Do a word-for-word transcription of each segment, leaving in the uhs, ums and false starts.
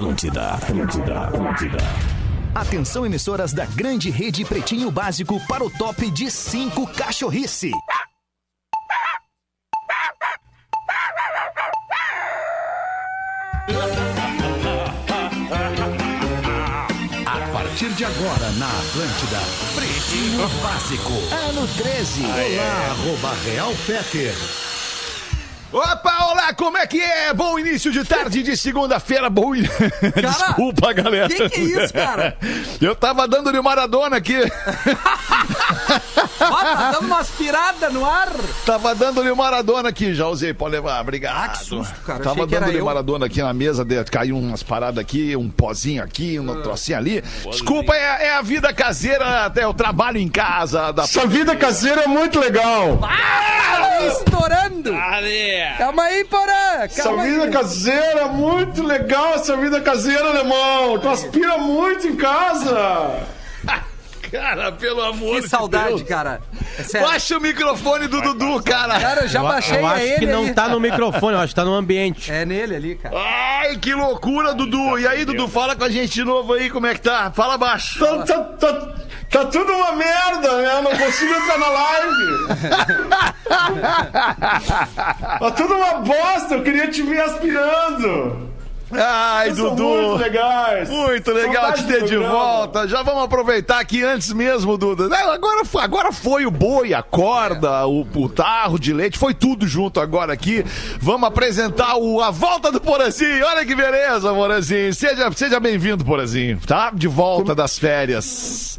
Atlântida, Atlântida, Atlântida. Atenção, emissoras da grande rede Pretinho Básico para o top de cinco cachorrice. A partir de agora na Atlântida, Pretinho Básico, ano treze. Aê. Olá, arroba Real Peter. Opa, olá, como é que é? Bom início de tarde de segunda-feira, bom in... cara, desculpa, galera. Que que é isso, cara? Eu tava dando de Maradona aqui. Ó, tá dando uma aspirada no ar. Tava dando de Maradona aqui, já usei, pode levar, obrigado. Ah, que susto, cara. Tava dando de Maradona aqui na mesa, caiu umas paradas aqui, um pozinho aqui, um uh, trocinho ali. Um desculpa, é, é a vida caseira, até o trabalho em casa. Da Essa vida caseira é muito legal. Ah, estourando. Ali. Calma aí, Porã! Essa vida aí. Caseira é muito legal, essa vida caseira, alemão! Tu aspira muito em casa! Cara, pelo amor de Deus! Que saudade, cara! É baixa o microfone do Dudu, cara! Cara, eu já eu, baixei eu acho é ele que não ali. Tá no microfone, eu acho que tá no ambiente. É nele ali, cara. Ai, que loucura, Dudu! E aí, Dudu, fala com a gente de novo aí, como é que tá? Fala baixo! Fala. Tá, tá, tá, tá tudo uma merda, né? Não consigo entrar na live! Tá tudo uma bosta, eu queria te ver aspirando. Ai, Dudu, muito legais. Muito legal te ter de volta. Já vamos aproveitar aqui antes mesmo, Duda. Agora, agora foi o boi, a corda, é. o, o tarro de leite, foi tudo junto agora aqui. Vamos apresentar o, a volta do Porazinho. Olha que beleza, Porazinho. Seja, seja bem-vindo, Porazinho, tá? De volta das férias.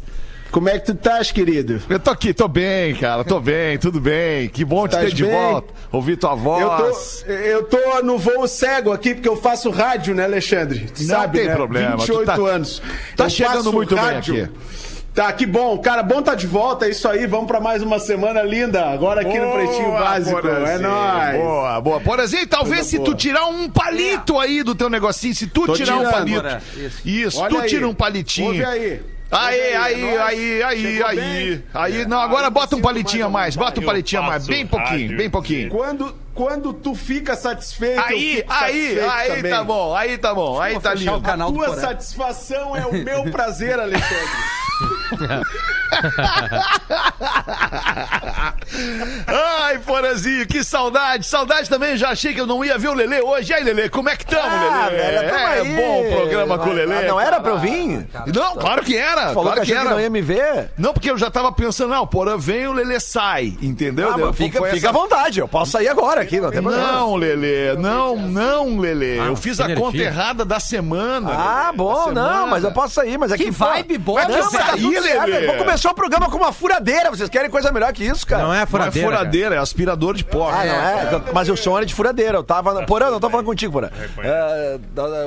Como é que tu estás, querido? Eu tô aqui, tô bem, cara, tô bem, tudo bem. Que bom te ter de volta, ouvir tua voz. Eu tô, eu tô no voo cego aqui, porque eu faço rádio, né, Alexandre? Tu sabe, né? Não tem problema. vinte e oito anos. Tá chegando muito bem aqui. Tá, que bom. Cara, bom tá de volta, é isso aí. Vamos pra mais uma semana linda, agora aqui boa, no Pretinho Básico. Porazinho, é nóis. Boa, boa. Porazinho, talvez se boa. tu tirar um palito é. aí do teu negocinho, se tu Tô tirar tirando, um palito. Bora. Isso, isso tu aí. Tira um palitinho. Ouve aí. Aí, aí, aí, aí, aí, aí, não, agora bota um palitinho a mais, bota um palitinho a mais, bem pouquinho, bem pouquinho. Quando, quando tu fica satisfeito, aí, aí, aí tá bom, aí tá bom, aí tá lindo. A tua satisfação é o meu prazer, Alexandre. Ai, Porazinho, que saudade. Saudade também, já achei que eu não ia ver o Lelê hoje. E aí, Lelê, como é que tamo, ah, Lelê? Velho, tamo é aí. Bom o programa ah, com o Lelê. Ah, não era pra eu vir? Cara, não, claro que era. Falou claro que, que era. Não ia me ver? Não, porque eu já tava pensando, não, o Porã vem, o Lelê sai, entendeu? Ah, eu, fica, fica essa... à vontade, eu posso sair agora aqui, não tem problema. Não, Lelê, não, não, Lelê. Ah, eu fiz a energia. Conta errada da semana. Ah, Lelê, bom, semana. Não, mas eu posso sair, mas aqui. Que vibe boa, não, mas tá tudo certo. Vou começar o programa com uma furadeira, vocês querem coisa melhor que isso, cara? Não é furadeira. Não é furadeira, cara. É aspirador de pó. Ah, não é? Mas o som era de furadeira. Eu tava. Porã, não tô falando contigo, Porã. É,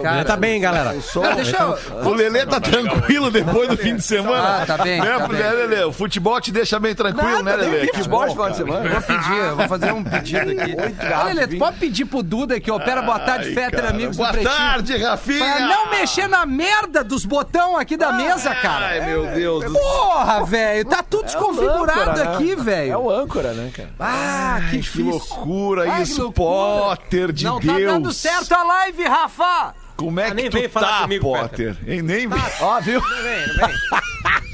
cara, tá bem, galera. O, som... cara, deixa eu... o Lelê tá tranquilo depois do fim de semana. Ah, tá bem. Né, tá bem. Lelê? O futebol te deixa bem tranquilo, nada, né, Lelê? Futebol de final de semana. Eu vou pedir, eu vou fazer um pedido aqui. Olha, Lelê, tu pode pedir pro Duda que opera boa tarde, Fetter, amigos do Pretinho. Boa tarde, Rafinha. Pra não mexer na merda dos botão aqui da mesa, cara. Ai, meu Deus do céu. Porra, velho, tá tudo é desconfigurado âncora, aqui, né? Velho. É o âncora, né, cara? Ah, que, Ai, que loucura Ai, isso, que loucura. Potter de Não, Deus. Não tá dando certo a live, Rafa. Como é ah, que tu tá, comigo, Potter? Peter. E nem vem. Ó, viu? Não vem, não vem.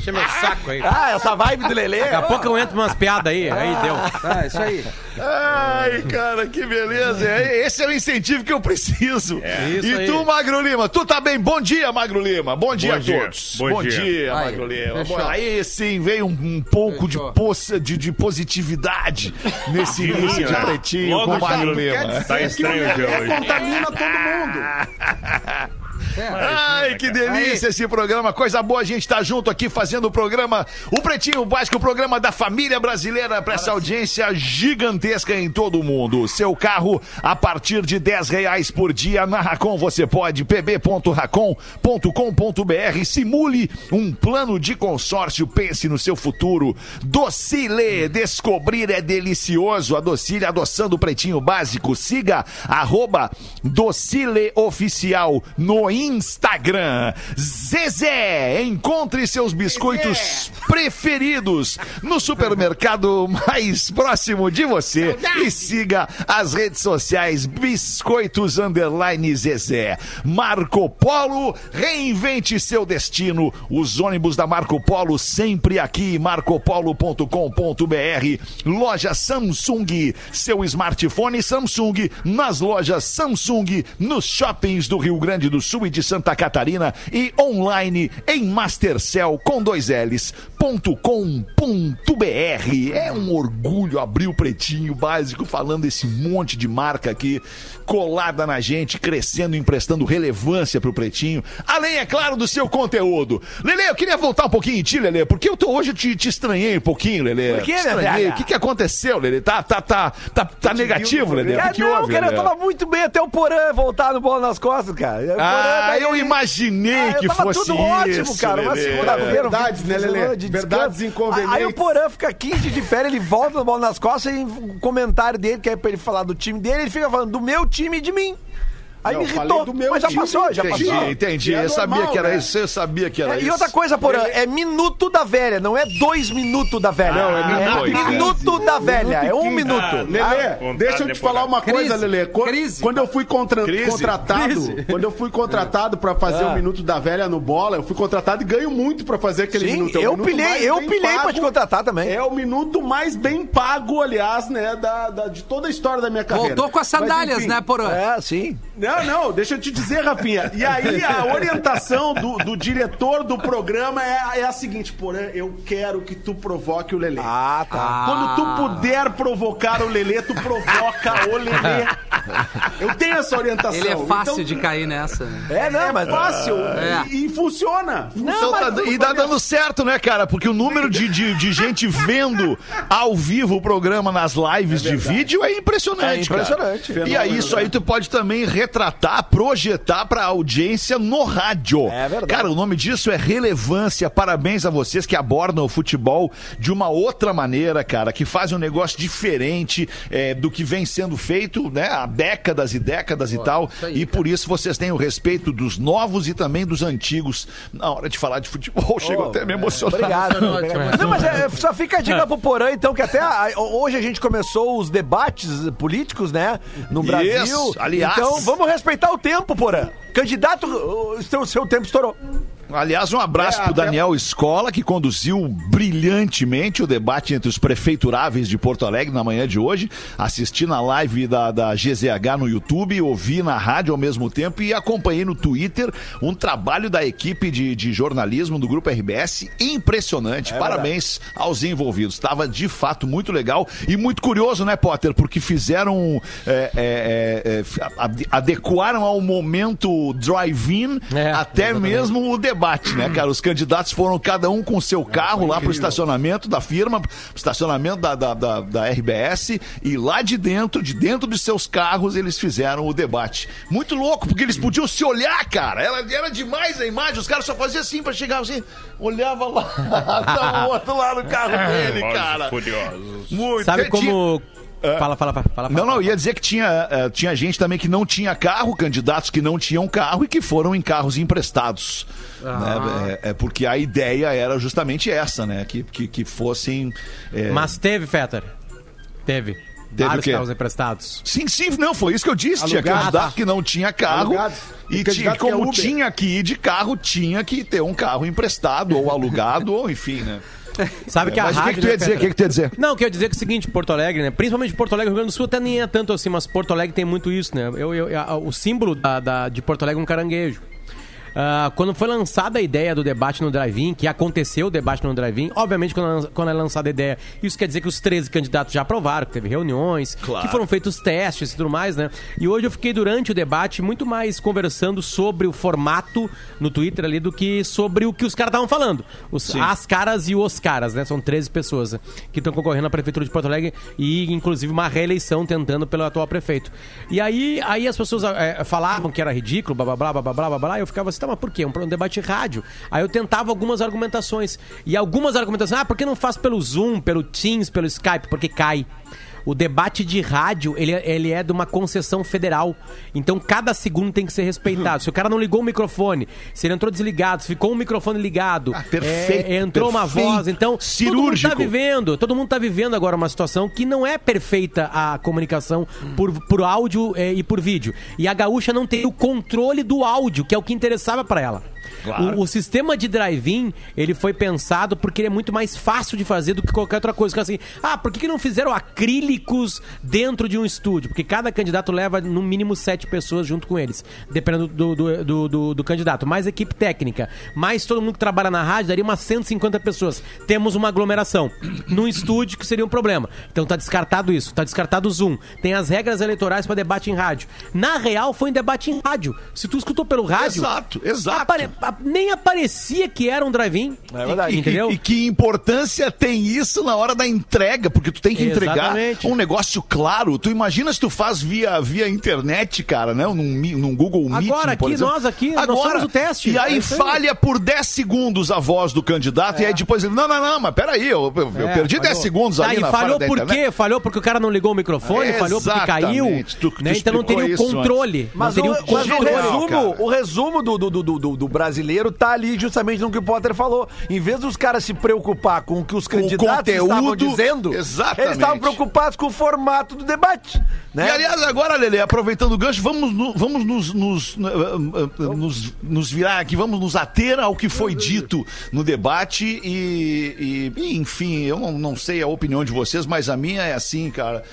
Deixa meu saco aí. Ah, essa vibe do Lelê. Daqui a pouco eu entro umas piadas aí, aí deu. Ah, isso aí. Ai, cara, que beleza. Esse é o incentivo que eu preciso. É. Isso e tu, aí. Magro Lima, tu tá bem? Bom dia, Magro Lima. Bom dia Bom a dia. todos. Bom, Bom dia, dia aí, Magro Lima. Fechou. Aí sim, veio um, um pouco de, poça, de, de positividade nesse início de Pretinho com o Magro Lima. Tá estranho o dia hoje. Contamina todo mundo. É, Ai, que delícia esse programa. Coisa boa a gente tá junto aqui fazendo o programa, o Pretinho Básico, o programa da família brasileira pra essa audiência gigantesca em todo o mundo. Seu carro a partir de dez reais por dia na Racon. Você pode p b ponto racon ponto com ponto b r. Simule um plano de consórcio, pense no seu futuro. Docile, descobrir é delicioso. A Docile adoçando o Pretinho Básico. Siga arroba Docile Oficial no Instagram. Instagram. Zezé, encontre seus biscoitos Zezé. preferidos no supermercado mais próximo de você. Saudade. E siga as redes sociais Biscoitos Underline Zezé. Marco Polo, reinvente seu destino. Os ônibus da Marco Polo sempre aqui, marco polo ponto com ponto br. Loja Samsung, seu smartphone Samsung nas lojas Samsung, nos shoppings do Rio Grande do Sul e de Santa Catarina e online em Mastercell com dois L's, ponto com, ponto br. É um orgulho abrir o Pretinho Básico falando esse monte de marca aqui colada na gente, crescendo e emprestando relevância pro Pretinho, além, é claro, do seu conteúdo. Lelê, eu queria voltar um pouquinho em ti, Lelê, porque eu tô, hoje eu te, te estranhei um pouquinho, Lelê. Por que, Lelê? O que, que aconteceu, Lelê? Tá, tá, tá, tá, tá negativo, Lelê? O que, que houve, cara, Lelê? Eu tava muito bem até o Porã voltar no bolo nas costas, cara. Porã, ah, daí... eu imaginei ah, que eu fosse tudo ótimo, isso, cara. Uma segunda-feira, verdades, né, Lelê? De verdades inconvenientes. Aí o Porã fica quinze de férias, ele volta no bolo nas costas e o comentário dele, que é pra ele falar do time dele, ele fica falando do meu time e de mim. Aí não, me irritou, do meu mas já passou, time, já passou. Entendi, entendi. É eu normal, sabia que era né? isso, eu sabia que era é, isso. E outra coisa, Porã, é minuto da velha, não é dois minutos da velha. Não, é minuto, é minuto da velha, é um minuto. Ah, Lelê, deixa eu te falar uma coisa, Lelê. Quando, quando eu fui contra, contratado, Crise. quando eu fui contratado pra fazer o ah. um minuto da velha no bola, eu fui contratado e ganho muito pra fazer aquele Sim, minuto. É eu minuto pilhei, eu pilhei pago, pra te contratar também. É o minuto mais bem pago, aliás, né, da, da, de toda a história da minha carreira. Voltou com as sandálias, né, Porã? É, sim. Não, não, deixa eu te dizer, Rafinha. E aí a orientação do, do diretor do programa é, é a seguinte, Porã, eu quero que tu provoque o Lelê. Ah, tá. Quando tu puder provocar o Lelê, tu provoca o Lelê. Eu tenho essa orientação. Ele é fácil então, de cair nessa. É, não, é mas... fácil. É. E, e funciona. funciona não, mas, tá, e tá dando certo, né, cara? Porque o número de, de, de gente vendo ao vivo o programa nas lives é de vídeo é impressionante, é impressionante. Cara. E aí, isso aí tu pode também retratar tratar, projetar pra audiência no rádio. É verdade. Cara, o nome disso é relevância. Parabéns a vocês que abordam o futebol de uma outra maneira, cara, que fazem um negócio diferente é, do que vem sendo feito, né, há décadas e décadas Pô, e tal. Aí, e cara. por isso vocês têm o respeito dos novos e também dos antigos. Na hora de falar de futebol, chego oh, até a me emocionar. Obrigado. Não, mas é, só fica a dica pro Porã, então, que até a, hoje a gente começou os debates políticos, né, no Brasil. Isso, aliás. Então, vamos respeitar o tempo, Porã. Candidato, o seu, seu tempo estourou. Aliás, um abraço é, pro Daniel Escola, que conduziu brilhantemente o debate entre os prefeituráveis de Porto Alegre na manhã de hoje. Assisti na live da, da G Z H no YouTube, ouvi na rádio ao mesmo tempo e acompanhei no Twitter um trabalho da equipe de, de jornalismo do Grupo R B S impressionante. É, Parabéns verdade. aos envolvidos. Estava, de fato, muito legal e muito curioso, né, Potter? Porque fizeram... É, é, é, adequaram ao momento drive-in é, até exatamente. mesmo o debate. Bate, né, cara? Os candidatos foram cada um com seu carro lá pro estacionamento da firma, pro estacionamento da, da, da, da R B S, e lá de dentro, de dentro dos seus carros, eles fizeram o debate. Muito louco, porque eles podiam se olhar, cara. Era, era demais a imagem, os caras só faziam assim pra chegar assim, olhava lá, tá o outro lá no carro dele, cara. Muito. Sabe como... É. Fala, fala, fala, fala. Não, não, eu ia dizer que tinha, uh, tinha gente também que não tinha carro, candidatos que não tinham carro e que foram em carros emprestados. Ah. Né? É, é porque a ideia era justamente essa, né? Que, que, que fossem... É... Mas teve, Fetter? Teve. Teve Vários o quê? carros emprestados. Sim, sim, não, foi isso que eu disse. Alugado. Tinha candidato que não tinha carro. Alugado. E tinha, como é tinha que ir de carro, tinha que ter um carro emprestado ou alugado, ou enfim, né? Sabe que é, a mas rádio, o que, que tu ia né, dizer? O que, que tu ia dizer? Não, o que eu ia dizer é o seguinte, Porto Alegre, né? Principalmente Porto Alegre, Rio Grande do Sul até nem é tanto assim, mas Porto Alegre tem muito isso, né? Eu, eu, eu, o símbolo da, da, de Porto Alegre é um caranguejo. Uh, quando foi lançada a ideia do debate no drive-in, que aconteceu o debate no drive-in, obviamente quando, quando é lançada a ideia, isso quer dizer que os treze candidatos já aprovaram, que teve reuniões, claro. que foram feitos testes e tudo mais, né? E hoje eu fiquei durante o debate muito mais conversando sobre o formato no Twitter ali do que sobre o que os caras estavam falando. Os, as caras e os caras, né? São treze pessoas, né, que estão concorrendo à Prefeitura de Porto Alegre e, inclusive, uma reeleição tentando pelo atual prefeito. E aí, aí as pessoas é, falavam que era ridículo, blá, blá, blá, blá, blá, blá, blá, e eu ficava assim, tá, mas por quê? Um debate rádio. Aí eu tentava algumas argumentações. E algumas argumentações, ah, por que não faz pelo Zoom, pelo Teams, pelo Skype? Porque cai. o debate de rádio, ele, ele é de uma concessão federal. Então, cada segundo tem que ser respeitado. Se o cara não ligou o microfone, se ele entrou desligado, se ficou o microfone ligado, ah, perfeito, é, entrou perfeito, uma voz. Então, cirúrgico. Todo mundo tá vivendo, todo mundo tá vivendo agora uma situação que não é perfeita a comunicação hum. por, por áudio é, e por vídeo. E a Gaúcha não tem o controle do áudio, que é o que interessava pra ela. Claro. O, o sistema de drive-in, ele foi pensado porque ele é muito mais fácil de fazer do que qualquer outra coisa. Assim, ah, por que, que não fizeram acrílicos dentro de um estúdio? Porque cada candidato leva no mínimo sete pessoas junto com eles, dependendo do, do, do, do, do candidato. Mais equipe técnica, mais todo mundo que trabalha na rádio, daria umas cento e cinquenta pessoas. Temos uma aglomeração num estúdio que seria um problema. Então tá descartado isso, tá descartado o Zoom. Tem as regras eleitorais para debate em rádio. Na real, foi um debate em rádio. Se tu escutou pelo rádio... Exato, exato. Apare... nem aparecia que era um drive-in. É verdade. E, entendeu? E, e que importância tem isso na hora da entrega, porque tu tem que Exatamente. entregar um negócio claro. Tu imagina se tu faz via, via internet, cara, né? Num, num Google Meet, Agora, aqui, exemplo. nós aqui, Agora, nós somos o teste. E aí é falha por dez segundos a voz do candidato, é. e aí depois ele, não, não, não, mas peraí, eu, eu, é, eu perdi falhou. dez segundos tá, ali na falha da internet. Falhou por quê? Falhou porque o cara não ligou o microfone, é, falhou porque caiu, tu, né? tu então não teria o controle. Mas, não teria o, mas controle. O, resumo, o resumo do, do, do, do, do Brasil brasileiro tá ali justamente no que o Potter falou. Em vez dos caras se preocupar com o que os candidatos conteúdo, estavam dizendo, exatamente. eles estavam preocupados com o formato do debate. Né? E aliás, agora, Lelê, aproveitando o gancho, vamos, no, vamos nos, nos, nos, nos virar aqui, vamos nos ater ao que foi dito no debate e, e enfim, eu não, não sei a opinião de vocês, mas a minha é assim, cara.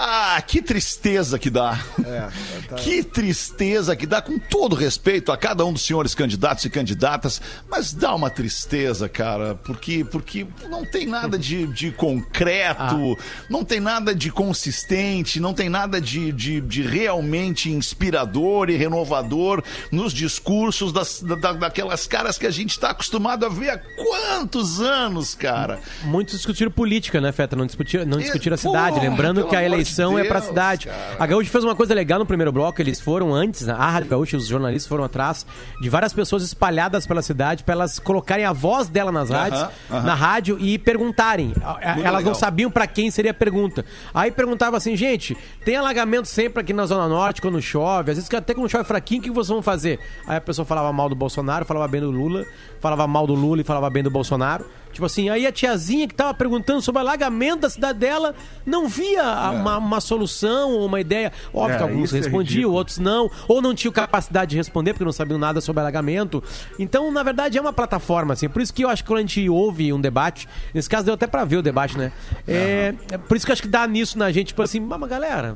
Ah, que tristeza que dá. É, tá... Que tristeza que dá, com todo respeito a cada um dos senhores candidatos e candidatas, mas dá uma tristeza, cara, porque, porque não tem nada de, de concreto, ah. não tem nada de consistente, não tem nada de, de, de realmente inspirador e renovador nos discursos das, da, daquelas caras que a gente está acostumado a ver há quantos anos, cara. Muitos discutiram política, né, Feta? Não discutiram, não discutiram a cidade, Porra, lembrando que a eleição Deus, é pra cidade. Cara. A Gaúcha fez uma coisa legal no primeiro bloco, eles foram antes, a Rádio Gaúcha, os jornalistas foram atrás de várias pessoas espalhadas pela cidade pra elas colocarem a voz dela nas rádios, uh-huh, uh-huh. na rádio e perguntarem. Muito elas legal. não sabiam pra quem seria a pergunta. Aí perguntava assim, gente, tem alagamento sempre aqui na Zona Norte quando chove, às vezes até quando chove fraquinho, o que vocês vão fazer? Aí a pessoa falava mal do Bolsonaro, falava bem do Lula, falava mal do Lula e falava bem do Bolsonaro. Tipo assim, aí a tiazinha que tava perguntando sobre o alagamento da cidade dela não via é. uma, uma solução ou uma ideia. Óbvio é, que alguns respondiam, é outros não. Ou não tinham capacidade de responder porque não sabiam nada sobre alagamento. Então, na verdade, é uma plataforma, assim. Por isso que eu acho que quando a gente ouve um debate, nesse caso deu até pra ver o debate, né? É, é por isso que eu acho que dá nisso na gente, tipo assim, mas galera...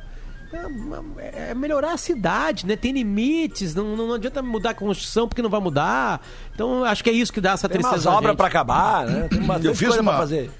é melhorar a cidade, né? Tem limites, não, não adianta mudar a Constituição porque não vai mudar. Então, acho que é isso que dá essa Tem tristeza. Tem umas obras pra acabar, né? Tem uma eu fiz coisa uma... pra fazer.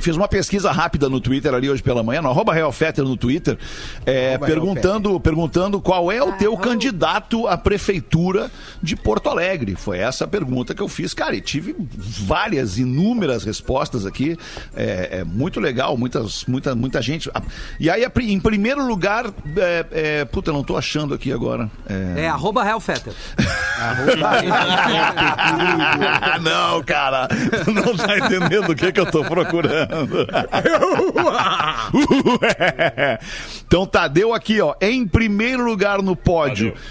Fiz uma pesquisa rápida no Twitter ali hoje pela manhã, no arroba RealFetter no Twitter, é, perguntando, perguntando qual é o teu ah, candidato à prefeitura de Porto Alegre. Foi essa a pergunta que eu fiz, cara, e tive várias, inúmeras respostas aqui. É, é muito legal, muitas, muita, muita gente. E aí, em primeiro lugar, é, é, puta, não tô achando aqui agora. É, é arroba RealFetter. Não, cara, não tá entendendo o que, que eu tô procurando. Então tá, deu aqui, ó. Em primeiro lugar no pódio. Valeu.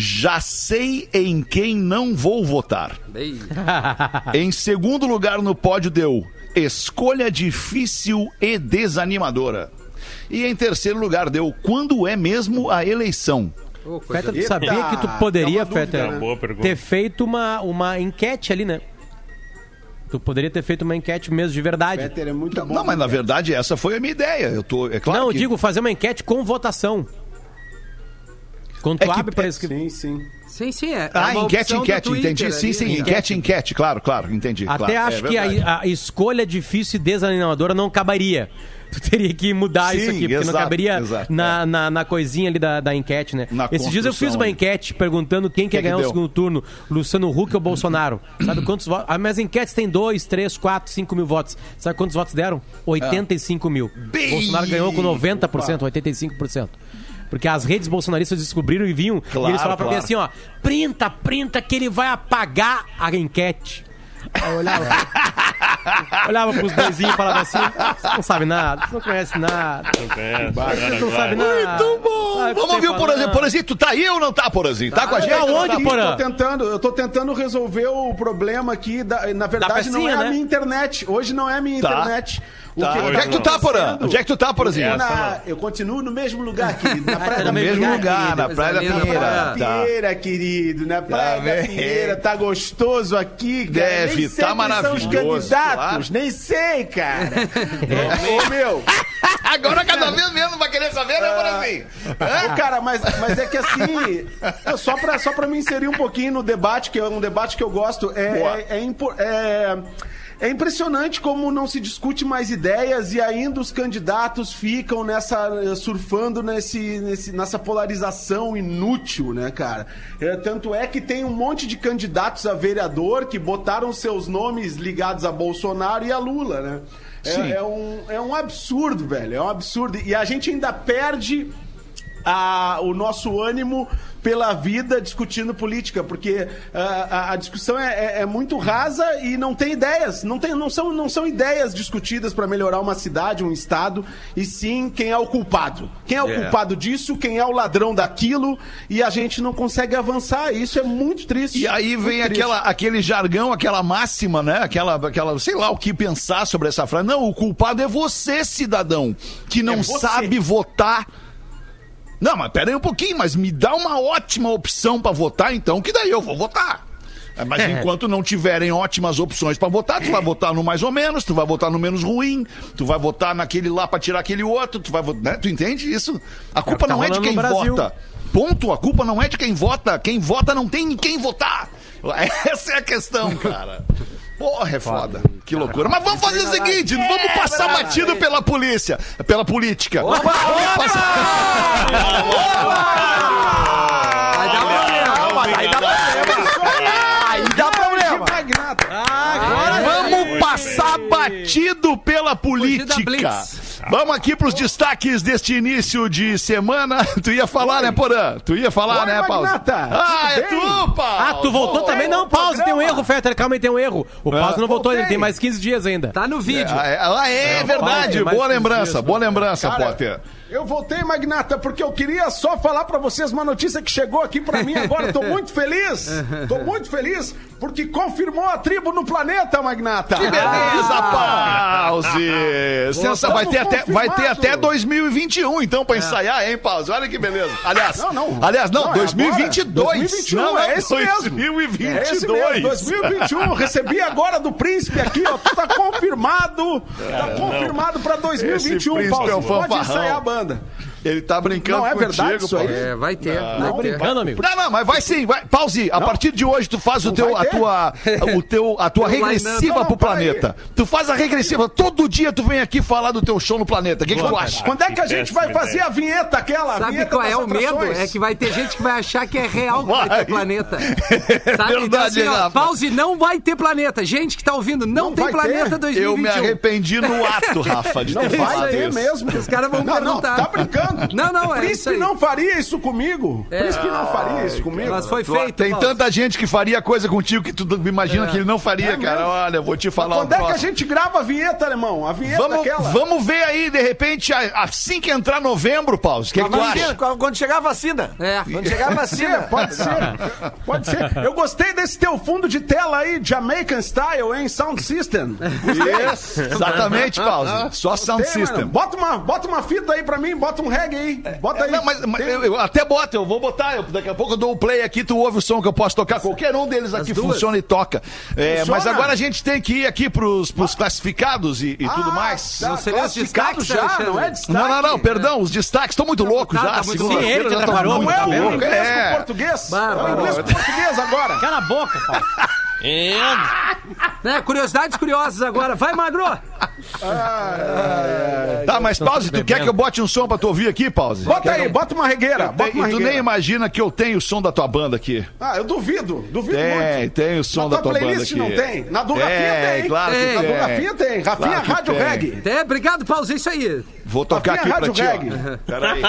Já sei em quem não vou votar. Bem... Em segundo lugar no pódio deu escolha difícil e desanimadora. E em terceiro lugar deu quando é mesmo a eleição. Oh, Feta, tu sabia Eita, que tu poderia, Feta, é uma dúvida, né? ter feito uma, uma enquete ali, né? Tu poderia ter feito uma enquete mesmo, de verdade. É muito não, bom não mas enquete. na verdade essa foi a minha ideia. Eu tô, é claro não, que... eu digo fazer uma enquete com votação. Quando é tu que... abre para isso. É... Sim, sim. Sim, sim, é. Ah, é enquete, enquete, Twitter, entendi. Ali, sim, sim, né? enquete, enquete, claro, claro, entendi. Até claro. acho é que a, a escolha difícil e desanimadora não acabaria. Tu teria que mudar sim, isso aqui, porque exato, não caberia exato, na, é. na, na coisinha ali da, da enquete, né? Na Esses dias eu fiz uma enquete perguntando quem, quem quer que ganhar o segundo turno, Luciano Huck ou Bolsonaro. Sabe quantos votos? As minhas enquetes têm dois, três, quatro, cinco mil votos. Sabe quantos votos deram? oitenta e cinco mil Bem... Bolsonaro ganhou com noventa por cento, oitenta e cinco por cento. Porque as redes bolsonaristas descobriram e vinham, claro, e eles falaram pra claro. mim assim, ó, printa, printa que ele vai apagar a enquete. Aí eu olhava. Olhava pros doisinhos e falava assim: você não sabe nada, você não conhece nada. Não conhece. Você não sabe nada. Muito bom. Sabe, vamos ouvir o Porazinho. Porazinho, tu tá aí ou não tá, Porazinho? Tá, tá com a gente? Tá onde, Porã? Eu tô tentando, eu tô tentando resolver o problema aqui. Da, na verdade, pecinha, não é né? a minha internet. Hoje não é a minha tá. internet. Tá. Que, onde é que tu tá, Porã? Onde é que tu tá, Porazinho? Na, eu continuo no mesmo lugar, querido. Na praia da mesmo lugar, na Praia da Pinheira. Pinheira, querido, na Praia da Pinheira. Tá gostoso aqui, cara. Deve, tá maravilhoso. Claro. Nem sei, cara. Ô, meu. Agora cada vez menos vai querer saber, né, Brasil? Ah, ah. Cara, mas, mas é que assim, só pra, só pra me inserir um pouquinho no debate, que é um debate que eu gosto, é... é, é, é, é impressionante como não se discute mais ideias e ainda os candidatos ficam nessa, surfando nesse, nesse, nessa polarização inútil, né, cara? É, tanto é que tem um monte de candidatos a vereador que botaram seus nomes ligados a Bolsonaro e a Lula, né? É, é, um, é um absurdo, velho, é um absurdo. E a gente ainda perde a, o nosso ânimo pela vida discutindo política, porque a, a, a discussão é, é, é muito rasa e não tem ideias, não, tem, não, são, não são ideias discutidas para melhorar uma cidade, um estado, e sim quem é o culpado. Quem é o yeah. culpado disso, quem é o ladrão daquilo, e a gente não consegue avançar, isso é muito triste. E aí vem aquela, aquele jargão, aquela máxima, né? Aquela, aquela, sei lá o que pensar sobre essa frase. Não, o culpado é você, cidadão, que não é sabe votar. Não, mas pera aí um pouquinho, mas me dá uma ótima opção pra votar então, que daí eu vou votar. Mas enquanto não tiverem ótimas opções pra votar, tu vai votar no mais ou menos, tu vai votar no menos ruim, tu vai votar naquele lá pra tirar aquele outro, tu vai votar, né? Tu entende isso? A culpa não é de quem vota. Ponto, a culpa não é de quem vota. Quem vota não tem em quem votar. Essa é a questão, cara. Porra, é foda. Que loucura. Mas vamos fazer o seguinte, não vamos passar batido pela polícia, pela política. Opa, opa! Aí dá problema. Aí dá problema. Agora vamos passar batido pela política. Vamos aqui pros destaques deste início de semana. Tu ia falar, Oi. né, Porã? Tu ia falar, Oi, né, Paulo? Ah, é tu, Paulo! Ah, tu voltou oh, também? Não, Paulo, tem um erro, Fetter. Calma aí, tem um erro. O Paulo ah, não voltou, voltei. Ele tem mais quinze dias ainda. Tá no vídeo. É, ah, é, é verdade. Boa lembrança, dias, boa lembrança, cara, Potter. Eu voltei, Magnata, porque eu queria só falar pra vocês uma notícia que chegou aqui pra mim agora. Tô muito feliz. Tô muito feliz porque confirmou a tribo no planeta, Magnata. Que beleza, ah, Pause! Sensa, vai ter até Vai ter até dois mil e vinte e um, então, pra ensaiar, hein, Paulo? Olha que beleza. Aliás, não, não. Aliás, não, não dois mil e vinte e dois. Agora, dois mil e vinte e um, não, é esse dois mil e vinte e dois. Mesmo. É esse mesmo, dois mil e vinte e um. Recebi agora do príncipe aqui, ó. Tá confirmado. Tá é, confirmado não. pra dois mil e vinte e um, Paulo. É um pode ensaiar a banda. Ele tá brincando com o Não, é verdade contigo, isso aí? É, vai ter. Não, não, não brincando, amigo. Não, não, mas vai sim. Vai. Pause. A não. partir de hoje, tu faz o teu, a, tua, o teu, a tua regressiva não, pro planeta. Aí. Tu faz a regressiva. Todo dia tu vem aqui falar do teu show no planeta. O que, que tu acha? Quando é que a gente vai fazer a vinheta aquela? Sabe vinheta qual é o medo? É que vai ter gente que vai achar que é real que vai ter planeta. Sabe? Verdade, então, assim, ó, Pause, não vai ter planeta. Gente que tá ouvindo, não, não tem planeta ter. dois mil e vinte e um. Eu me arrependi no ato, Rafa. De não ter vai ter isso. mesmo. Os caras vão não, perguntar. Não, tá brincando. Não, não, é Príncipe isso não faria isso comigo. É. Príncipe não faria isso comigo. Mas foi feito. Tem Paulo. tanta gente que faria coisa contigo que tu imagina é. que ele não faria, é cara. Olha, vou te falar Mas um Quando troço. é que a gente grava a vinheta, alemão? A vinheta vamos, aquela. Vamos ver aí, de repente, assim que entrar novembro, Paulo. O que, que tu acha? Quando chegar a vacina. É. Quando chegar a vacina. Pode ser. Pode ser. Eu gostei desse teu fundo de tela aí, Jamaican Style, hein? Sound System. Yes. Exatamente, Paulo. Só gostei, Sound System. Bota uma, bota uma fita aí pra mim, bota um reggae aí, bota é, aí. Não, mas, mas tem... eu, eu até boto, eu vou botar, eu, daqui a pouco eu dou o play aqui, tu ouve o som que eu posso tocar, qualquer um deles aqui funciona e toca. É, funciona. Mas agora a gente tem que ir aqui pros, pros classificados e, e ah, tudo mais. Tá, não seria os destaques já, Alexandre? Não é destaque? Não, não, não, perdão, é. os destaques estão muito loucos tá, já. Tá muito sim, ele já trabalhou muito louco. Não é o inglês é. com português, bah, bah, é o inglês bah, bah. com português agora. Cala a boca, Paulo. É. Né, curiosidades curiosas agora. Vai, Magro! Ah, é, é, é. Tá, mas Pause, tu quer que eu bote um som pra tu ouvir aqui, Pause? Bota aí, bota uma regueira. Bota uma regueira. Tu nem imagina que eu tenho o som da tua banda aqui. Ah, eu duvido, duvido tem, muito. Tem, tem o som da tua banda aqui. Na tua playlist não tem? Na Durafia tem, tem. Claro tem. Na Durafia tem. Rafinha claro Rádio tem. Reggae. Tem, obrigado, Pause, isso aí. Vou tocar Rafinha aqui pra Rádio ti, Reggae. Pera aí.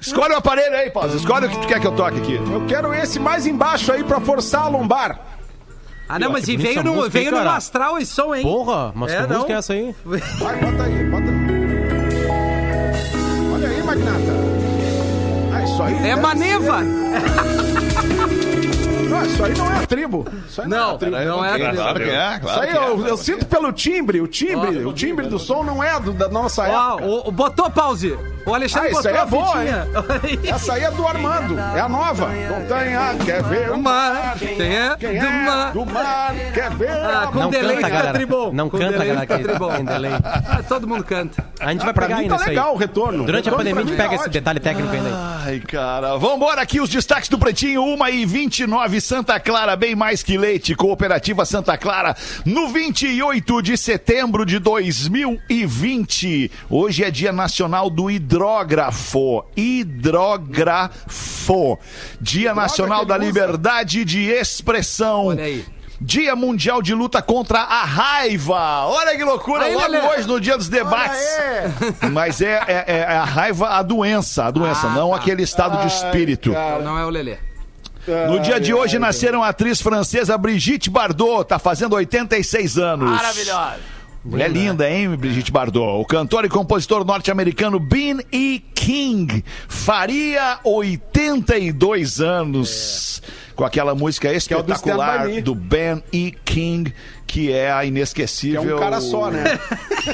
Escolhe o aparelho aí, Pause. Escolhe o que tu quer que eu toque aqui. Eu quero esse mais embaixo aí pra forçar a lombar. Ah, não, mas e veio no, veio no astral esse som, hein? Porra, mas que música é essa aí? Vai, bota aí, bota aí. Olha aí, Magnata. Ah, isso aí é Maneva. Não, isso aí não é a tribo. Isso aí não, não é a tribo. Não é a tribo. Claro que é, claro isso aí eu, é, eu sinto pelo timbre, o timbre, oh, o timbre do som não é do, da nossa época. Oh, botou pause. O Alexandre ah, botou aí é a boa, hein? Essa aí é do Armando, é a nova. Montanha quer ver o mar. Quem é do mar quer ver a ah, com delay fica tribom. Não canta, galera, que é delay. Todo mundo canta. A gente vai pegar ainda isso aí. Tá legal o retorno. Durante a pandemia a gente pega esse detalhe técnico ainda aí. Ai, cara. Vambora aqui os destaques do Pretinho, uma e vinte e nove. Santa Clara, bem mais que leite, Cooperativa Santa Clara, no vinte e oito de setembro de dois mil e vinte. Hoje é Dia Nacional do Hidrógrafo. Hidrógrafo. Dia Nacional da Liberdade de Expressão. Olha aí. Dia Mundial de Luta contra a Raiva. Olha que loucura, aí, logo Lelê. Hoje no dia dos debates. Mas é, é, é a raiva, a doença, a doença, ah, não tá. Aquele estado de espírito. Ai, não é o Lelê. No dia de hoje nasceram a atriz francesa Brigitte Bardot, tá fazendo oitenta e seis anos. Maravilhosa. Mulher linda, hein, Brigitte Bardot. O cantor e compositor norte-americano Ben E. King faria oitenta e dois anos. É. Com aquela música espetacular é do, do Ben E. King, que é a inesquecível... Que é um cara só, né?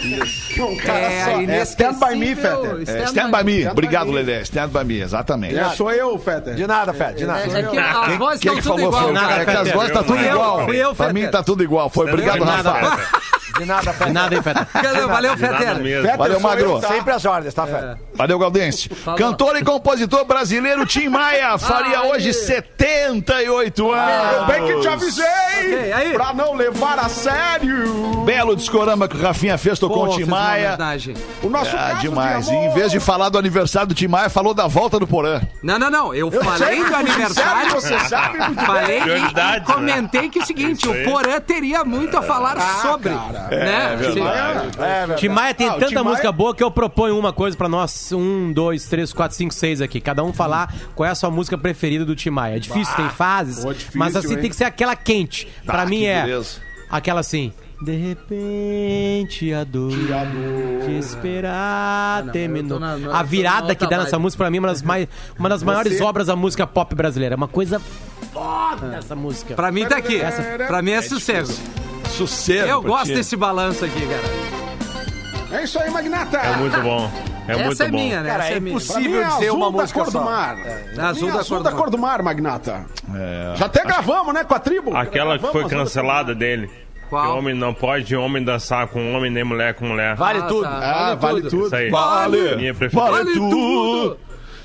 Isso. É um cara é só. É Stand By Me, Fetter. Stand, é, stand by, by Me. Stand Obrigado, Lelê. Stand By Me, exatamente. É, sou eu, Fetter. De nada, Fetter. De nada. É, é que as vozes estão tudo igual. As vozes estão tudo igual. Pra mim tá tudo igual. Foi obrigado, Rafa. De nada, Fetter. De nada, hein, Fetter. Valeu, Fetter. Valeu, Magro. Sempre as ordens, tá, Fetter? Valeu, Gaudense. Cantor e compositor brasileiro Tim Maia faria hoje setenta e oito anos. Bem que te avisei pra não levar a sério. Belo discorama que o Rafinha fez, tocou o Tim Maia. O nosso é, demais. De e em vez de falar do aniversário do Tim Maia, falou da volta do Porã. Não, não, não. Eu, eu falei do aniversário. Você sabe muito falei e comentei que é o seguinte, o Porã teria muito a falar ah, sobre. Cara. É, né? É verdade. É, Tim Maia tem ah, tanta Maia... música boa que eu proponho uma coisa pra nós. Um, dois, três, quatro, cinco, seis aqui. Cada um falar hum. qual é a sua música preferida do Tim Maia. É difícil, bah, tem fases, pô, difícil, mas assim hein? Tem que ser aquela quente. Tá, pra mim é beleza. Aquela assim. De repente a dor de esperar ah, não, terminou. Na, na, a virada que dá nessa música pra mim é uma das, mai, uma das maiores obras da música pop brasileira. É uma coisa foda ah. essa música. Pra mim tá aqui. Essa, pra mim é, é sossego. Sossego, eu gosto tia. Desse balanço aqui, cara. É isso aí, Magnata. É muito bom. É essa muito é bom. Minha, né? Cara, essa é, é impossível é dizer uma música da cor só. Do mar. É. É. Azul, da, azul cor da, cor do mar. Da cor do mar, Magnata. É. Já até acho... gravamos, né, com a tribo. Aquela gravamos, que foi cancelada dele. Qual? Que homem não pode homem dançar com homem nem mulher com mulher. Vale ah, tudo. Tá. Ah, vale tudo. Vale, vale. Minha preferida. Vale tudo.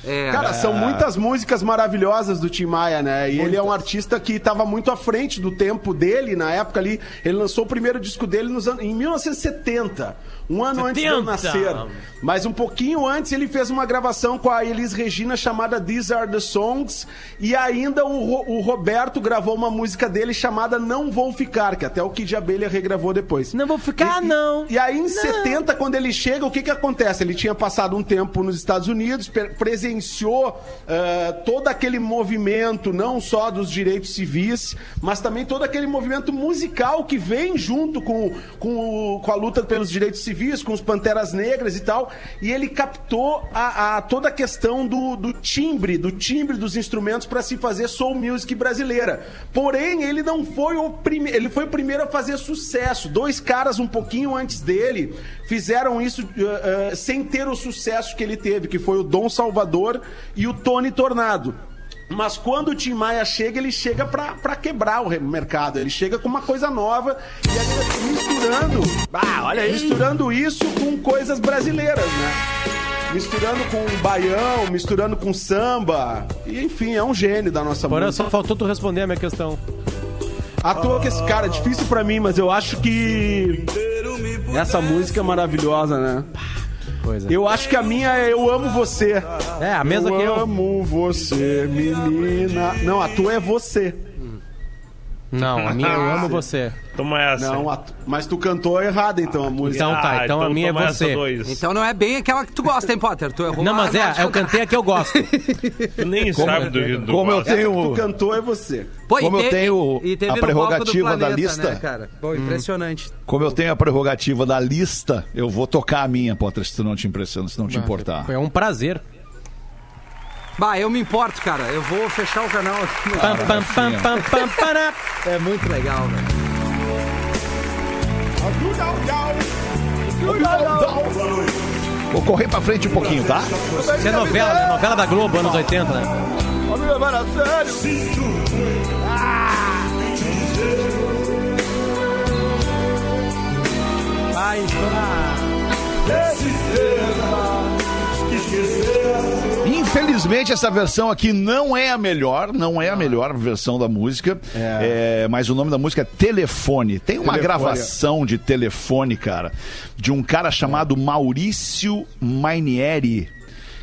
É. Cara, são muitas músicas maravilhosas do Tim Maia, né? E muitas. Ele é um artista que estava muito à frente do tempo dele, na época ali. Ele lançou o primeiro disco dele nos anos, em mil novecentos e setenta, um ano setenta. Antes de eu nascer. Mas um pouquinho antes ele fez uma gravação com a Elis Regina chamada These Are The Songs. E ainda o, Ro, o Roberto gravou uma música dele chamada Não Vou Ficar, que até o Kid Abelha regravou depois. Não vou ficar, e, não! E, e aí em não. setenta, quando ele chega, o que que acontece? Ele tinha passado um tempo nos Estados Unidos, presidente Presenciou uh, todo aquele movimento, não só dos direitos civis, mas também todo aquele movimento musical que vem junto com, com, o, com a luta pelos direitos civis, com os Panteras Negras e tal. E ele captou a, a, toda a questão do, do timbre, do timbre dos instrumentos para se fazer soul music brasileira. Porém, ele não foi o primeiro, ele foi o primeiro a fazer sucesso. Dois caras um pouquinho antes dele fizeram isso uh, uh, sem ter o sucesso que ele teve, que foi o Dom Salvador e o Tony Tornado. Mas quando o Tim Maia chega, ele chega pra, pra quebrar o mercado. Ele chega com uma coisa nova e ainda misturando, ah, olha aí. misturando isso com coisas brasileiras, né? Misturando com baião, misturando com samba. E enfim, é um gênio da nossa Porra, música. Só faltou tu responder a minha questão. À toa que esse cara é difícil pra mim, mas eu acho que essa música é maravilhosa, né? Coisa. Eu acho que a minha é Eu Amo Você. É, a mesma eu que eu. Eu amo você, menina. Não, a tua é você. Hum. Não, a minha eu amo você. Toma essa. Não, a, mas tu cantou errado, então, a música. Então tá, então ah, a minha então é você. Dois. Então não é bem aquela que tu gosta, hein, Potter? Tu errou. Não, mas é, eu cantei a que eu gosto. Tu nem como, sabe do jeito do Como eu tenho... que tu cantou é você. Pô, como teve, eu tenho a prerrogativa planeta, da lista... Né, cara? Pô, impressionante. Hum. Como eu tenho a prerrogativa da lista, eu vou tocar a minha, Potter, se tu não te impressiona, se não te bah, importar. É um prazer. Bah, eu me importo, cara. Eu vou fechar o canal aqui. Pam, pam, pam, pam, pam, pam. É muito legal, velho. Vou correr pra frente um pouquinho, tá? Isso é novela, né? Novela da Globo, anos oitenta, né? Vai chorar. Infelizmente, essa versão aqui não é a melhor, não é a melhor versão da música, é. É, mas o nome da música é Telefone. Tem uma Telefone. gravação de Telefone, cara, de um cara chamado é. Maurício Manieri,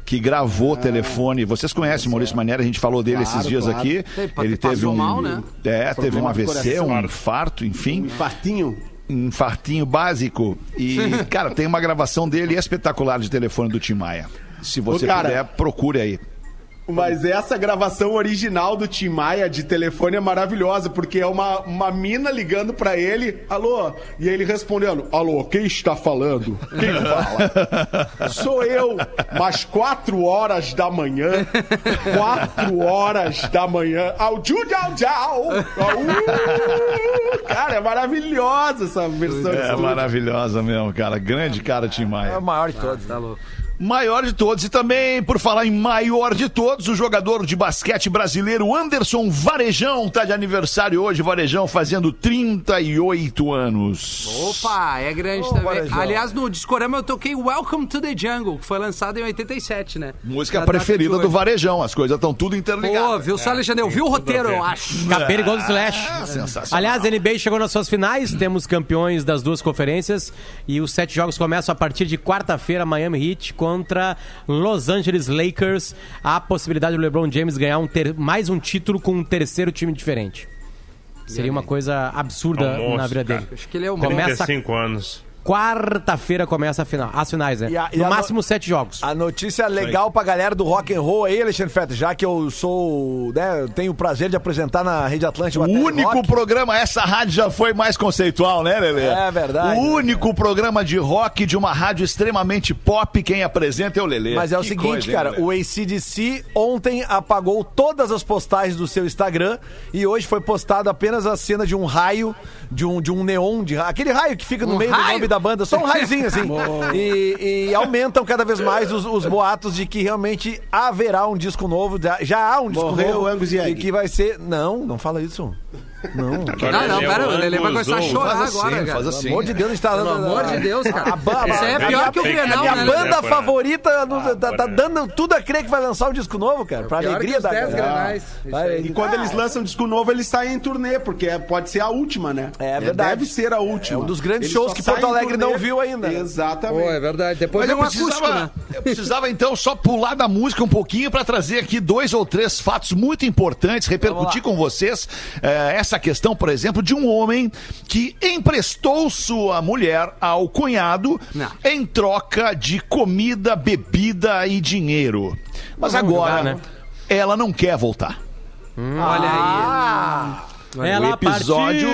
que gravou é. Telefone. Vocês conhecem o Maurício Manieri, a gente falou dele claro, esses dias claro. aqui. Ele teve um, mal, né? é, teve um A V C, um infarto, enfim. Um infartinho. Um infartinho básico. E, cara, tem uma gravação dele espetacular de Telefone do Tim Maia. Se você cara, puder, procure aí. Mas essa gravação original do Tim Maia de Telefone é maravilhosa, porque é uma, uma mina ligando pra ele, alô, e ele respondendo, alô, quem está falando? Quem fala? Sou eu, mas quatro horas da manhã, quatro horas da manhã, au, tchau, tchau, tchau. Cara, é maravilhosa essa versão. É maravilhosa mesmo, cara, grande cara Tim Maia. É o maior de todos, tá louco. Maior de todos. E também, por falar em maior de todos, o jogador de basquete brasileiro Anderson Varejão tá de aniversário hoje. Varejão fazendo trinta e oito anos. Opa, é grande oh, também. Varejão. Aliás, no Discorama eu toquei Welcome to the Jungle, que foi lançado em oitenta e sete, né? Música da preferida do Varejão. As coisas estão tudo interligadas. Pô, viu só, Alexandre? Eu vi o roteiro, eu acho. Capeta igual do Slash. É, sensacional. Aliás, a N B A chegou nas suas finais. Temos campeões das duas conferências. E os sete jogos começam a partir de quarta-feira, Miami Heat contra Los Angeles Lakers. A possibilidade do LeBron James ganhar um ter... mais um título com um terceiro time diferente. Seria uma coisa absurda Almoço, na vida cara. dele. Acho que ele é o trinta e cinco anos. Quarta-feira começa a final, as finais, né? E a, e no máximo no... sete jogos. A notícia legal pra galera do rock and roll aí, Alexandre Feta, já que eu sou, né, eu tenho o prazer de apresentar na Rede Atlântica. O único rock. programa, essa rádio já foi mais conceitual, né, Lelê? É verdade. O único é. programa de rock de uma rádio extremamente pop, quem apresenta é o Lelê. Mas é o que seguinte, coisa, cara, hein, o A C D C ontem apagou todas as postagens do seu Instagram e hoje foi postada apenas a cena de um raio, de um, de um neon, de raio, aquele raio que fica no um meio raio? do nome da da banda, só um raizinho assim, e, e aumentam cada vez mais os, os boatos de que realmente haverá um disco novo, já, já há um disco Morreu novo, o Angus e que vai ser, não, não fala isso, não, não, não, cara, o Lelê vai começar a chorar assim, agora, cara, pelo assim, amor de Deus, a gente tá, pelo amor de Deus, cara, a banda, isso aí é pior que o Grenal, né, a minha banda favorita no, tá, tá dando tudo a crer que vai lançar um disco novo, cara, pra alegria da galera, e quando eles lançam um disco novo, eles saem em turnê, porque pode ser a última, né, é verdade, deve ser a última, é um dos grandes shows que Porto Alegre não viu ainda. Exatamente. Pô, é verdade. Depois eu precisava, acústico, né? eu precisava, então, só pular da música um pouquinho para trazer aqui dois ou três fatos muito importantes, repercutir com vocês eh, essa questão, por exemplo, de um homem que emprestou sua mulher ao cunhado não. em troca de comida, bebida e dinheiro. Mas não agora, mudar, né? ela não quer voltar. Hum. Olha ah. aí. Ela o episódio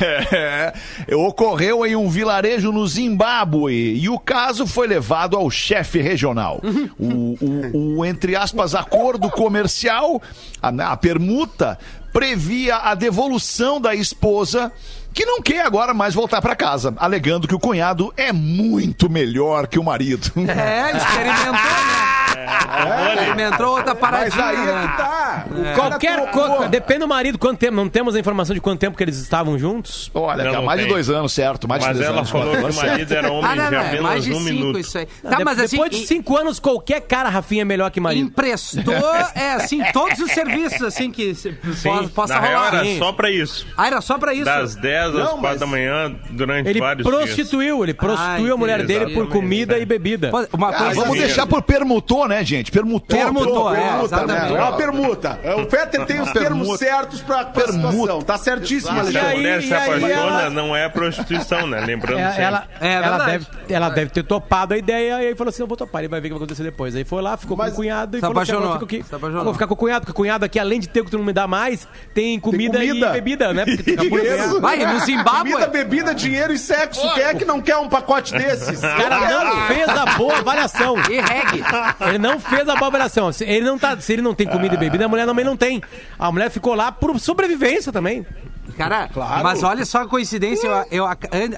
é, ocorreu em um vilarejo no Zimbábue e o caso foi levado ao chefe regional. O, o, o, entre aspas, acordo comercial, a, a permuta, previa a devolução da esposa, que não quer agora mais voltar pra casa, alegando que o cunhado é muito melhor que o marido. É, experimentou, né? É, experimentou outra paradinha. Mas aí é que tá. É. Qualquer coisa. Depende do marido, quanto tempo. Não temos a informação de quanto tempo que eles estavam juntos. Olha, não, não mais tem. de dois anos, certo? Mais mas de dois ela anos, falou que o marido era homem ah, não, de não, apenas mais de um cinco, minuto. Isso aí. Tá, de, mas assim, depois de cinco anos, qualquer cara, Rafinha, é melhor que marido. Emprestou, é assim, todos os serviços assim que Sim, possa rolar. Real, era Sim. só pra isso. Ah, era só pra isso. Das dez às quatro da manhã, durante ele vários dias. Ele prostituiu, ele prostituiu a mulher dele por comida e bebida. Vamos deixar por permutor, né? né, gente? Permutou. Permutou, permutou é, permuta, é, né? É uma permuta. O Fetter tem os termos certos pra permuta. Tá certíssimo, Alexandre. A mulher se apaixona, não é prostituição, né? Lembrando sempre. Ela, ela, deve, ela deve ter topado a ideia e aí falou assim, eu vou topar, ele vai ver o que vai acontecer depois. Aí foi lá, ficou mas com o cunhado e falou assim, agora fico aqui. Vou ficar com o cunhado, porque o cunhado aqui, além de ter o que tu não me dá mais, tem comida, tem comida. E bebida, né? Porque tem vai, no Zimbábue. Comida, bebida, dinheiro e sexo. Pô, quem é que não quer um pacote desses? O cara não fez a boa avaliação. E reggae. Ele não fez a boa avaliação. Se ele não, tá, se ele não tem comida e bebida, a mulher também não tem. A mulher ficou lá por sobrevivência também. Cara, claro. Mas olha só a coincidência, eu, eu,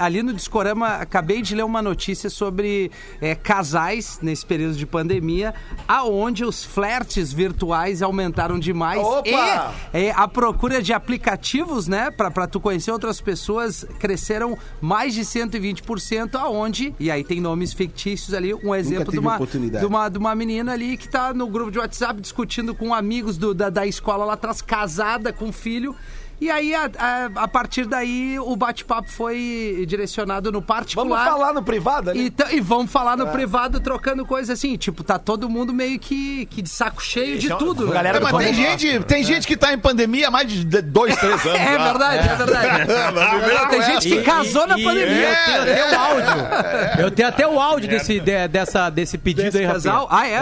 ali no Discorama acabei de ler uma notícia sobre é, casais nesse período de pandemia, aonde os flertes virtuais aumentaram demais. Opa! E é, a procura de aplicativos, né, pra, pra tu conhecer outras pessoas, cresceram mais de cento e vinte por cento, aonde, e aí tem nomes fictícios ali, um exemplo de uma, de, uma, de uma menina ali que tá no grupo de WhatsApp discutindo com amigos do, da, da escola lá atrás, casada com filho. E aí, a, a, a partir daí, o bate-papo foi direcionado no particular. Vamos falar no privado ali? E, e vamos falar no é. privado, trocando coisa assim. Tipo, tá todo mundo meio que, que de saco cheio de então, tudo. Né? Galera, mas tem gente, tem é. gente que tá em pandemia há mais de dois, três anos. É, é verdade, é, é verdade. É. Tem gente que casou e, na pandemia. E, e, eu tenho até o áudio. Eu tenho até o áudio desse, de, dessa, desse pedido desse aí, casal. Ah, é?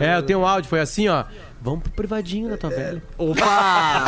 É, é eu tenho o um áudio. Foi assim, ó. Vamos pro privadinho da tua é. velha. Opa!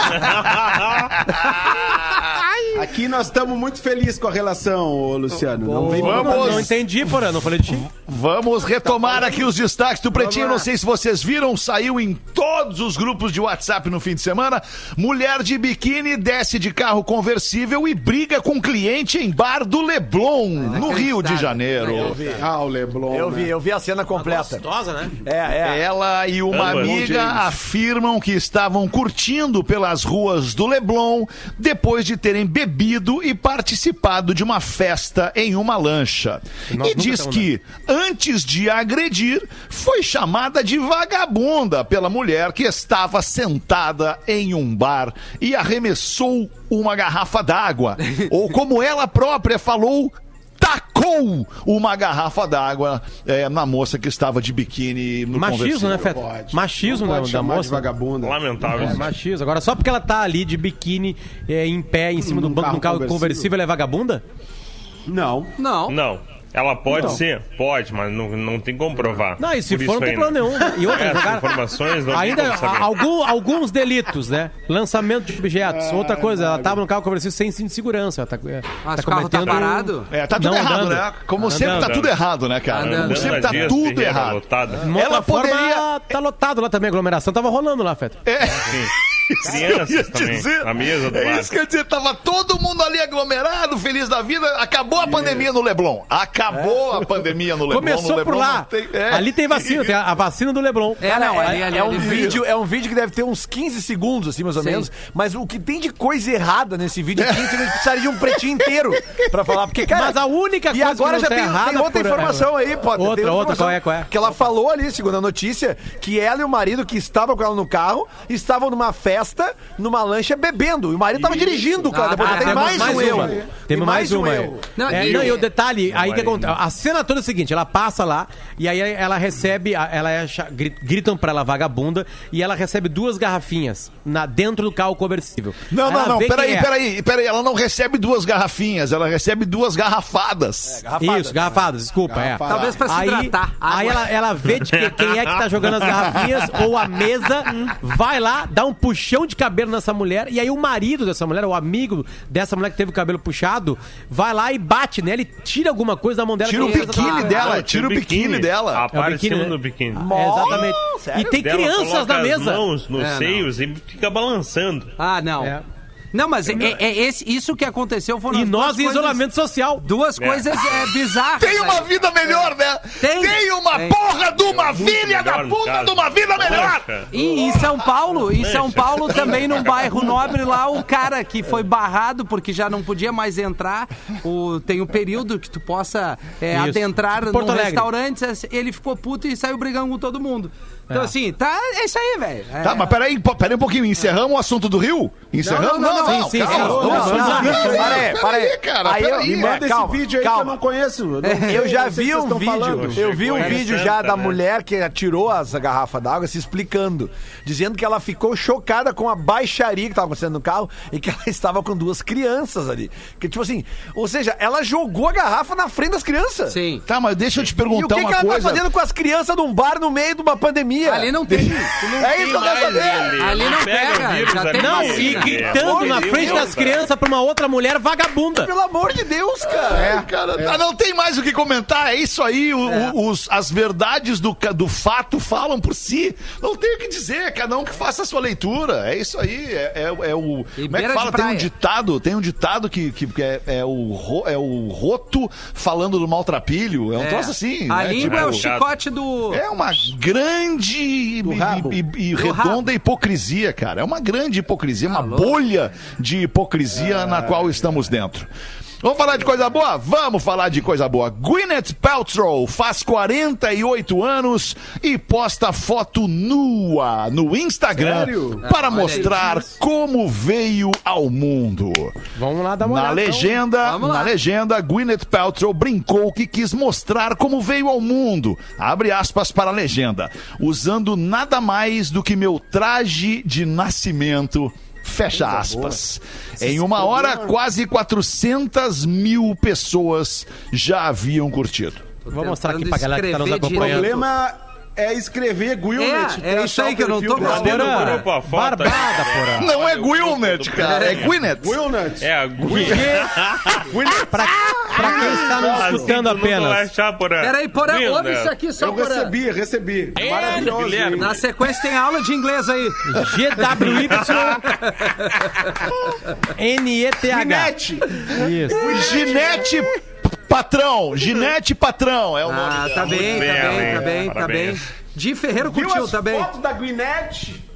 Aqui nós estamos muito felizes com a relação, Luciano. Não, vamos... não entendi, porra, não falei de ti. Vamos retomar aqui os destaques do Pretinho. Não sei se vocês viram, saiu em todos os grupos de WhatsApp no fim de semana. Mulher de biquíni desce de carro conversível e briga com cliente em bar do Leblon, no Rio de Janeiro. Eu vi. Ah, o Leblon. Eu vi, eu vi a cena completa. Gostosa, né? É, é. Ela e uma amiga afirmam que estavam curtindo pelas ruas do Leblon depois de terem bebido e participado de uma festa em uma lancha. Nós e diz que, antes de agredir, foi chamada de vagabunda pela mulher que estava sentada em um bar e arremessou uma garrafa d'água. Ou como ela própria falou... tacou uma garrafa d'água é, na moça que estava de biquíni no machismo, né, Feta? Machismo da, da moça. Vagabunda. Lamentável. É, machismo. Agora, só porque ela tá ali de biquíni é, em pé, em cima do banco de um carro conversível, conversível, ela é vagabunda? Não. Não. Não. Ela pode não. ser, pode, mas não, não tem como provar. Não, e se for, não tem problema nenhum. E outras jogar... informações não ainda a, algum, alguns delitos, né? Lançamento de objetos. Ah, outra coisa, não, ela estava no carro conversível sem cinto de segurança. Ela tá, mas tá o carro tá parado? É, tá tudo não errado, andando. Né? Como andando. Sempre tá tudo errado, né, cara? Andando. Como sempre tá dias, tudo errado. É. Ela poderia... Forma, tá lotado lá também, a aglomeração tava rolando lá, Feta. É. Sim. Crianças também, dizer, a mesa do é isso que eu ia dizer, tava todo mundo ali aglomerado, feliz da vida, acabou a pandemia no Leblon, acabou é. a pandemia no Leblon. Começou no Leblon, por lá, tem, é. ali tem vacina, tem a vacina do Leblon. É, cara, não, é, ali, ali, é, um ali, vídeo, é um vídeo que deve ter uns quinze segundos, assim, mais ou Sim. menos, mas o que tem de coisa errada nesse vídeo é que eles precisaria de um pretinho inteiro pra falar, porque, cara... Mas a única coisa e agora que já tá tem, errada tem outra por... informação aí, pô. Outra, outra, outra, qual é, qual é? Que ela falou ali, segundo a notícia, que ela e o marido que estavam com ela no carro, estavam numa festa Festa, numa lancha bebendo. E o marido tava isso. dirigindo, cara. Ah, Depois ah, tem mais, mais um erro. Temos mais, mais uma. Eu. Não, é, e, não, e o detalhe, aí que acontece. A cena toda é a seguinte: ela passa lá e aí ela recebe, ela é, gritam pra ela vagabunda e ela recebe duas garrafinhas na, dentro do carro conversível. Não, ela não, não. Peraí, é. peraí, peraí. Ela não recebe duas garrafinhas, ela recebe duas garrafadas. É, garrafadas isso, garrafadas, né? desculpa. Garrafadas. É. Talvez pra se aí, hidratar. Aí ela, ela vê de que, quem é que tá jogando as garrafinhas ou a mesa, vai lá, dá um puxão. Chão de cabelo nessa mulher, e aí o marido dessa mulher, o amigo dessa mulher que teve o cabelo puxado, vai lá e bate nela e tira alguma coisa da mão dela. Tira o biquíni dela, tira o biquíni dela. A parte de cima do biquíni. É, exatamente. Oh, e tem dela crianças na mesa. As mãos nos é, seios e fica balançando. Ah, não. É. Não, mas é, é esse, isso que aconteceu foram. E nós em coisas, isolamento social. Duas é. coisas é, bizarras. Tem uma vida melhor, né? Tem, Tem uma Tem. porra de uma filha da puta de uma vida melhor. E em São Paulo, em São Paulo também, num bairro nobre lá, o cara que foi barrado porque já não podia mais entrar. O, tem um período que tu possa é, adentrar num restaurante. Ele ficou puto e saiu brigando com todo mundo. Então, é. assim, tá, é isso aí, velho. Tá, é. mas peraí, peraí um pouquinho. Encerramos o assunto do Rio? Encerramos? Não, não, não. não, não, sim, não, sim, calma, sim, não, não, não, não. Peraí, peraí, cara. Aí eu, me manda é, calma, esse vídeo aí calma. que eu não conheço. Não, é, eu já vi um vídeo. Eu vi um vídeo já da mulher que atirou as garrafas d'água se explicando, dizendo que ela ficou chocada com a baixaria que tava acontecendo no carro e que ela estava com duas crianças ali. Que tipo assim, ou seja, ela jogou a garrafa na frente das crianças. Sim. Tá, mas deixa eu te perguntar uma coisa. E o que ela tá fazendo com as crianças num bar no meio de uma pandemia? Ali não tem. Não é isso que eu quero saber. Ali, ali não pega. Vírus, já tem não, vacina. E gritando é. na frente Deus, das cara. crianças pra uma outra mulher vagabunda. Pelo amor de Deus, cara. É, cara é. Não tem mais o que comentar. É isso aí. O, é. Os, as verdades do, do fato falam por si. Não tem o que dizer. Cada um que faça a sua leitura. É isso aí. É, é, é o, como é que fala? Tem um ditado. Tem um ditado que, que, que é, é, o, é o roto falando do maltrapilho. É um é. troço assim. A né? língua tipo, é o chicote do... É uma grande... E, e, e redonda hipocrisia, cara. É uma grande hipocrisia, uma Alô. bolha de hipocrisia é, na qual estamos é. dentro. Vamos falar de coisa boa? Vamos falar de coisa boa. Gwyneth Paltrow faz quarenta e oito anos e posta foto nua no Instagram Sério? para ah, mostrar como veio ao mundo. Vamos lá dar uma olhada. Na legenda, na legenda, Gwyneth Paltrow brincou que quis mostrar como veio ao mundo. Abre aspas para a legenda. Usando nada mais do que meu traje de nascimento. Fecha aspas. Em uma hora, quase quatrocentas mil pessoas já haviam curtido. Vou mostrar aqui pra galera que tá nos acompanhando. O problema é escrever Gwyneth. É, é isso aí que eu não tô gostando. Barbada, porra. Não é Gwyneth, cara. É Gwyneth. Gwyneth. É Gwyneth. Pra quem está nos escutando apenas. Peraí, porra, ouve isso aqui só, porra. Eu recebi, recebi. Maravilhoso. Na sequência tem aula de inglês aí. G W Y N E T H. Ginete. Isso. Ginete. Patrão, Ginete Patrão é o ah, nome. Ah, tá bem, bem, tá bem, tá bem, tá bem. Di Ferreiro curtiu, viu as tá bem. Foto da Gwyneth?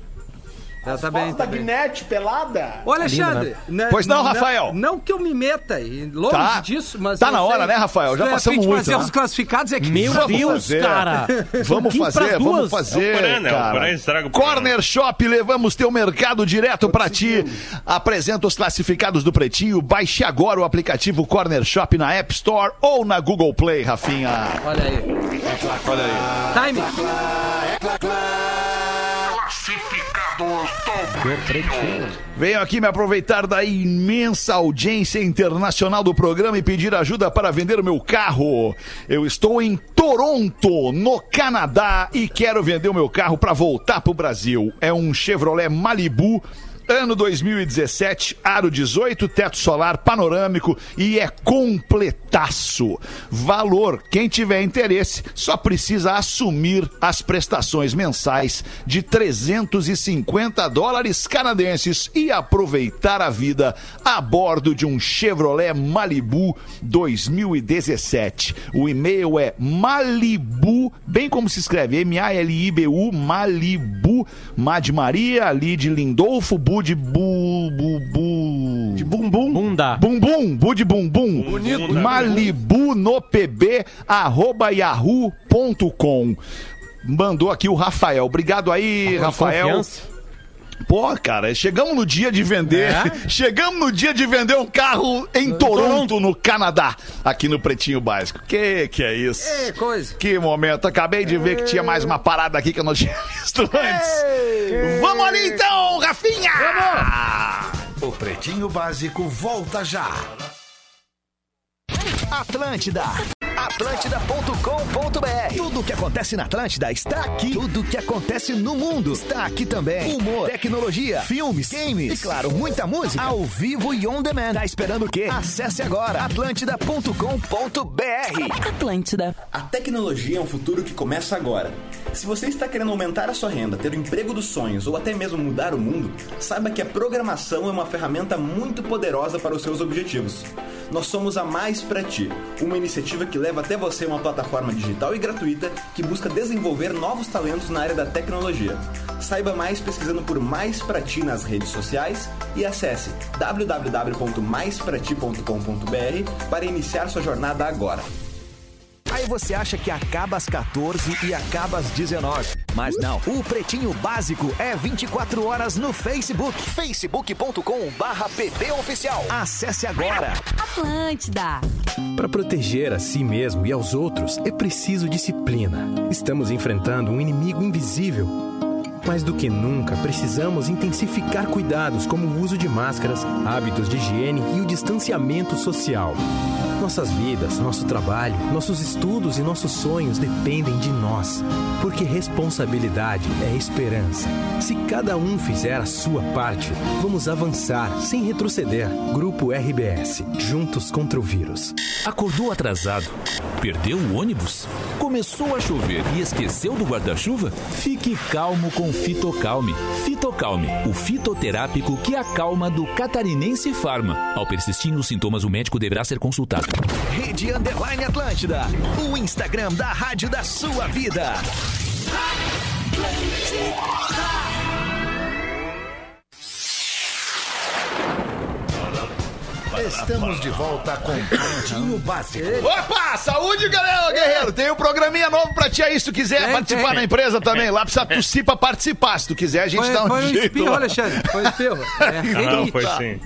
Tá, tá bem, tá da Gwyneth pelada? Ô, Alexandre. Lindo, né? Pois não, Rafael. Não, não que eu me meta, longe tá. disso, mas... Tá na hora, sei, né, Rafael? Já passamos muito, fazer né? os classificados é que... Meu vamos Deus, fazer. cara. Vamos fazer, vamos fazer, é Porana, cara. É o Corner Shop, levamos teu mercado direto pra ti. Apresenta os classificados do Pretinho. Baixe agora o aplicativo Corner Shop na App Store ou na Google Play, Rafinha. Olha aí. Olha aí. Time. Venho aqui me aproveitar da imensa audiência internacional do programa e pedir ajuda para vender o meu carro. Eu estou em Toronto, no Canadá, e quero vender o meu carro para voltar para o Brasil. É um Chevrolet Malibu, ano dois mil e dezessete, aro dezoito, teto solar panorâmico e é completaço. Valor, quem tiver interesse, só precisa assumir as prestações mensais de trezentos e cinquenta dólares canadenses e aproveitar a vida a bordo de um Chevrolet Malibu dois mil e dezessete. O e-mail é Malibu, bem como se escreve, M A L I B U, Malibu, Má de Maria, ali de Lindolfo, Bu de bu, bu, bu. De bumbum. Bunda. Bumbum. Bu de bumbum. Bonito. Malibu no pb, arroba yahoo ponto com. Mandou aqui o Rafael. Obrigado aí, Arroz Rafael. Confiança. Pô, cara, chegamos no dia de vender. É? Chegamos no dia de vender um carro em Toronto, no Canadá, aqui no Pretinho Básico. Que que é isso? É, coisa. Que momento. Acabei de é. ver que tinha mais uma parada aqui que eu não tinha visto antes. É. Vamos ali então, Rafinha! Vamos! O Pretinho Básico volta já. Atlântida. Atlântida ponto com ponto b r. Tudo o que acontece na Atlântida está aqui. Tudo o que acontece no mundo está aqui também. Humor, tecnologia, filmes, games e, claro, muita música ao vivo e on demand. Tá esperando o quê? Acesse agora atlântida ponto com ponto b r. Atlântida. A tecnologia é um futuro que começa agora. Se você está querendo aumentar a sua renda, ter o emprego dos sonhos ou até mesmo mudar o mundo, saiba que a programação é uma ferramenta muito poderosa para os seus objetivos. Nós somos a Mais Pra Ti, uma iniciativa que leva Leva até você uma plataforma digital e gratuita que busca desenvolver novos talentos na área da tecnologia. Saiba mais pesquisando por Mais Pra Ti nas redes sociais e acesse w w w ponto mais pra ti ponto com ponto b r para iniciar sua jornada agora. Aí você acha que acaba às quatorze e acaba às dezenove. Mas não, o Pretinho Básico é vinte e quatro horas no Facebook. facebook ponto com barra P B Oficial. Acesse agora. Atlântida. Para proteger a si mesmo e aos outros, é preciso disciplina. Estamos enfrentando um inimigo invisível. Mais do que nunca, precisamos intensificar cuidados como o uso de máscaras, hábitos de higiene e o distanciamento social. Nossas vidas, nosso trabalho, nossos estudos e nossos sonhos dependem de nós, porque responsabilidade é esperança. Se cada um fizer a sua parte, vamos avançar sem retroceder. Grupo R B S, juntos contra o vírus. Acordou atrasado? Perdeu o ônibus? Começou a chover e esqueceu do guarda-chuva? Fique calmo com Fitocalme. Fitocalme, o fitoterápico que acalma do Catarinense Pharma. Ao persistirem os sintomas, o médico deverá ser consultado. Rede Underline Atlântida, o Instagram da rádio da sua vida. Estamos de volta com o Pretinho Básico. Opa, saúde, galera, guerreiro. Tem um programinha novo pra ti aí, se tu quiser é, participar é. na empresa também. Lá precisa tossir pra participar. Se tu quiser, a gente foi, dá um foi jeito. Foi um espirro, lá. Alexandre. Foi um espirro. É. Não, não, foi sim.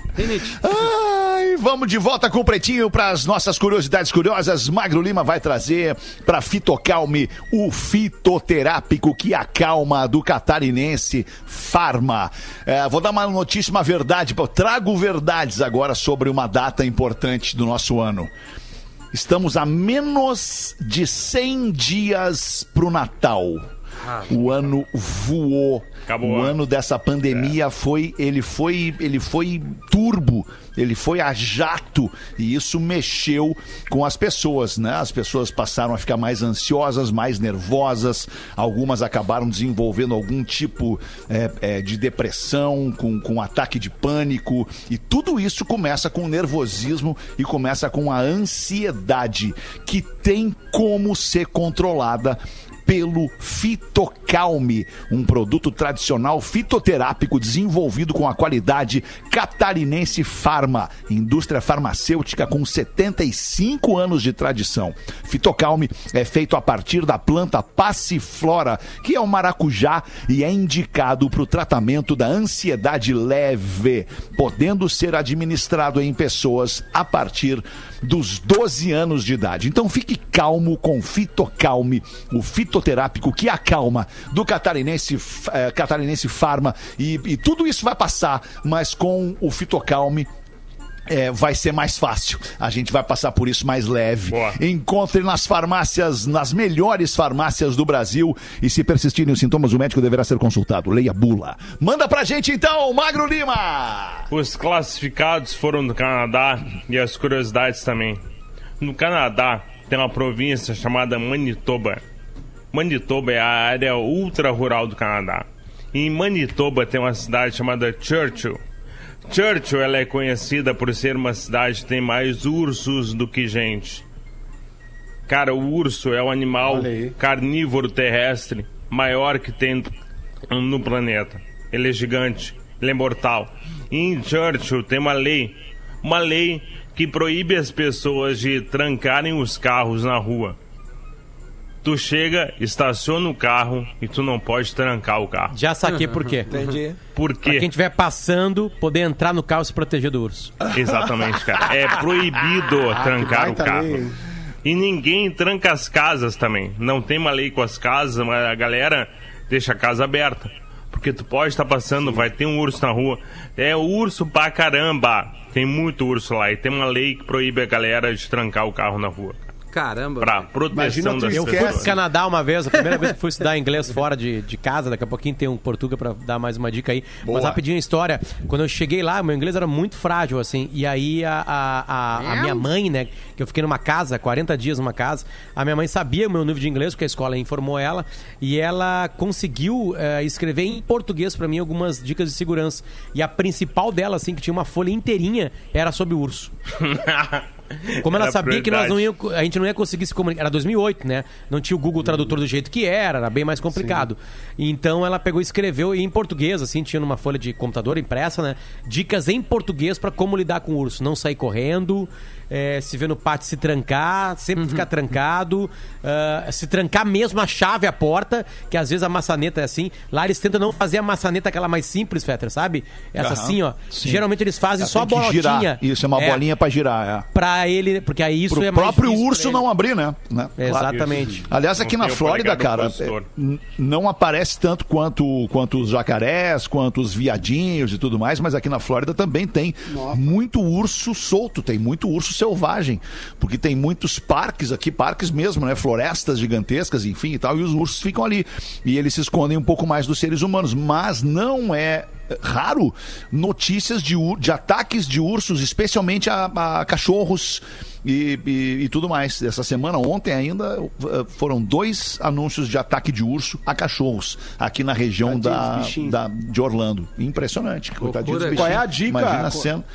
Ai, vamos de volta com o Pretinho pras nossas curiosidades curiosas. Magro Lima vai trazer pra Fitocalme o fitoterápico que acalma do Catarinense Pharma. É, vou dar uma notícia, uma verdade. Trago verdades agora sobre uma data importante do nosso ano. Estamos a menos de cem dias pro Natal. O ano voou. Acabou. O ano dessa pandemia é. foi, ele foi, ele foi turbo, ele foi a jato, e isso mexeu com as pessoas, né? As pessoas passaram a ficar mais ansiosas, mais nervosas, algumas acabaram desenvolvendo algum tipo é, é, de depressão, com, com ataque de pânico, e tudo isso começa com o nervosismo e começa com a ansiedade, que tem como ser controlada pelo Fitocalme, um produto tradicional fitoterápico desenvolvido com a qualidade Catarinense Pharma, indústria farmacêutica com setenta e cinco anos de tradição. Fitocalme é feito a partir da planta passiflora, que é o maracujá, e é indicado para o tratamento da ansiedade leve, podendo ser administrado em pessoas a partir dos doze anos de idade. Então fique calmo com Fitocalme, o Fitocalme fitoterápico que acalma do Catarinense, eh, Catarinense Pharma, e, e tudo isso vai passar, mas com o Fitocalme É, vai ser mais fácil. A gente vai passar por isso mais leve. Boa. Encontre nas farmácias, nas melhores farmácias do Brasil. E se persistirem os sintomas, o médico deverá ser consultado. Leia a bula. Manda pra gente então, Magro Lima! Os classificados foram do Canadá e as curiosidades também. No Canadá tem uma província chamada Manitoba. Manitoba é a área ultra-rural do Canadá. Em Manitoba tem uma cidade chamada Churchill. Churchill ela é conhecida por ser uma cidade que tem mais ursos do que gente. Cara, o urso é o animal carnívoro terrestre maior que tem no planeta. Ele é gigante, ele é mortal. E em Churchill tem uma lei, uma lei que proíbe as pessoas de trancarem os carros na rua. Tu chega, estaciona o carro e tu não pode trancar o carro. Já saquei por quê. Entendi. Por quê? Pra quem estiver passando, poder entrar no carro e se proteger do urso. Exatamente, cara. É proibido ah, trancar o carro. Lei. E ninguém tranca as casas também. Não tem uma lei com as casas, mas a galera deixa a casa aberta. Porque tu pode estar passando, vai ter um urso na rua. É urso pra caramba. Tem muito urso lá. E tem uma lei que proíbe a galera de trancar o carro na rua. Caramba. Pra proteção das pessoas. Eu fui pro Canadá uma vez, a primeira vez que fui estudar inglês fora de, de casa, daqui a pouquinho tem um português pra dar mais uma dica aí. Boa. Mas rapidinho a história, quando eu cheguei lá, meu inglês era muito frágil, assim, e aí a, a, a, a minha mãe, né, que eu fiquei numa casa, quarenta dias numa casa, a minha mãe sabia o meu nível de inglês, porque a escola informou ela, e ela conseguiu é, escrever em português pra mim algumas dicas de segurança. E a principal dela, assim, que tinha uma folha inteirinha, era sobre o urso. Como ela era sabia que nós não ia, a gente não ia conseguir se comunicar. Era dois mil e oito, né? Não tinha o Google Tradutor do jeito que era, era bem mais complicado. Sim. Então ela pegou e escreveu em português, assim, tinha numa folha de computador impressa, né? Dicas em português pra como lidar com o urso. Não sair correndo, é, se ver no pátio se trancar, sempre uhum. ficar trancado, uh, se trancar mesmo a chave, a porta, que às vezes a maçaneta é assim. Lá eles tentam não fazer a maçaneta aquela mais simples, Fetter, sabe? Essa uhum. assim, ó. Sim. Geralmente eles fazem ela só a bolinha. Girar. Isso, é uma é, bolinha pra girar, é. Pra ele, porque aí isso pro é mais difícil. O próprio urso não abrir, né? né? Exatamente. Claro. Aliás, aqui não na Flórida, cara, não aparece tanto quanto, quanto os jacarés, quanto os viadinhos e tudo mais, mas aqui na Flórida também tem Nossa. muito urso solto, tem muito urso selvagem, porque tem muitos parques aqui, parques mesmo, né? Florestas gigantescas, enfim e tal, e os ursos ficam ali. E eles se escondem um pouco mais dos seres humanos, mas não é raro notícias de, de ataques de ursos, especialmente a, a cachorros e, e, e tudo mais. Essa semana, ontem ainda, foram dois anúncios de ataque de urso a cachorros aqui na região da, da, de Orlando. Impressionante. Coitadinho dos bichinhos. Qual é a dica? Imagina a cena.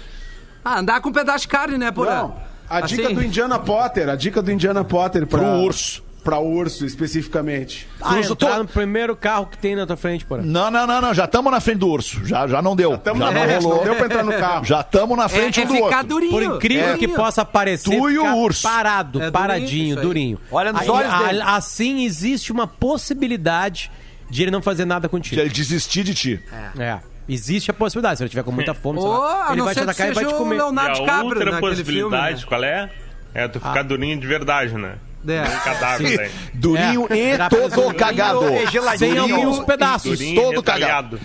Ah, andar com um pedaço de carne, né, Porã? A dica assim? do Indiana Potter, a dica do Indiana Potter para o urso. Pra urso, especificamente. Ah, urso entrar tô... no primeiro carro que tem na tua frente, porra. Não, não, não, não. Já estamos na frente do urso. Já, já não deu. Já, tamo já na não frente, rolou. Não deu pra entrar no carro. Já estamos na frente é, é do outro. Durinho. Por incrível é, que possa parecer, tu e o urso. Parado, é, paradinho, durinho, durinho. Olha nos aí, olhos dele. A, assim existe uma possibilidade de ele não fazer nada contigo. De ele desistir de ti. É. é. Existe a possibilidade. Se ele tiver com muita fome, sei lá, oh, ele vai te atacar e vai te comer. E a outra possibilidade, qual é? É tu ficar durinho de verdade, né? É. Um cadáver, né? Durinho é. e todo durinho cagado. E sem alguns pedaços. Durinho todo cagado.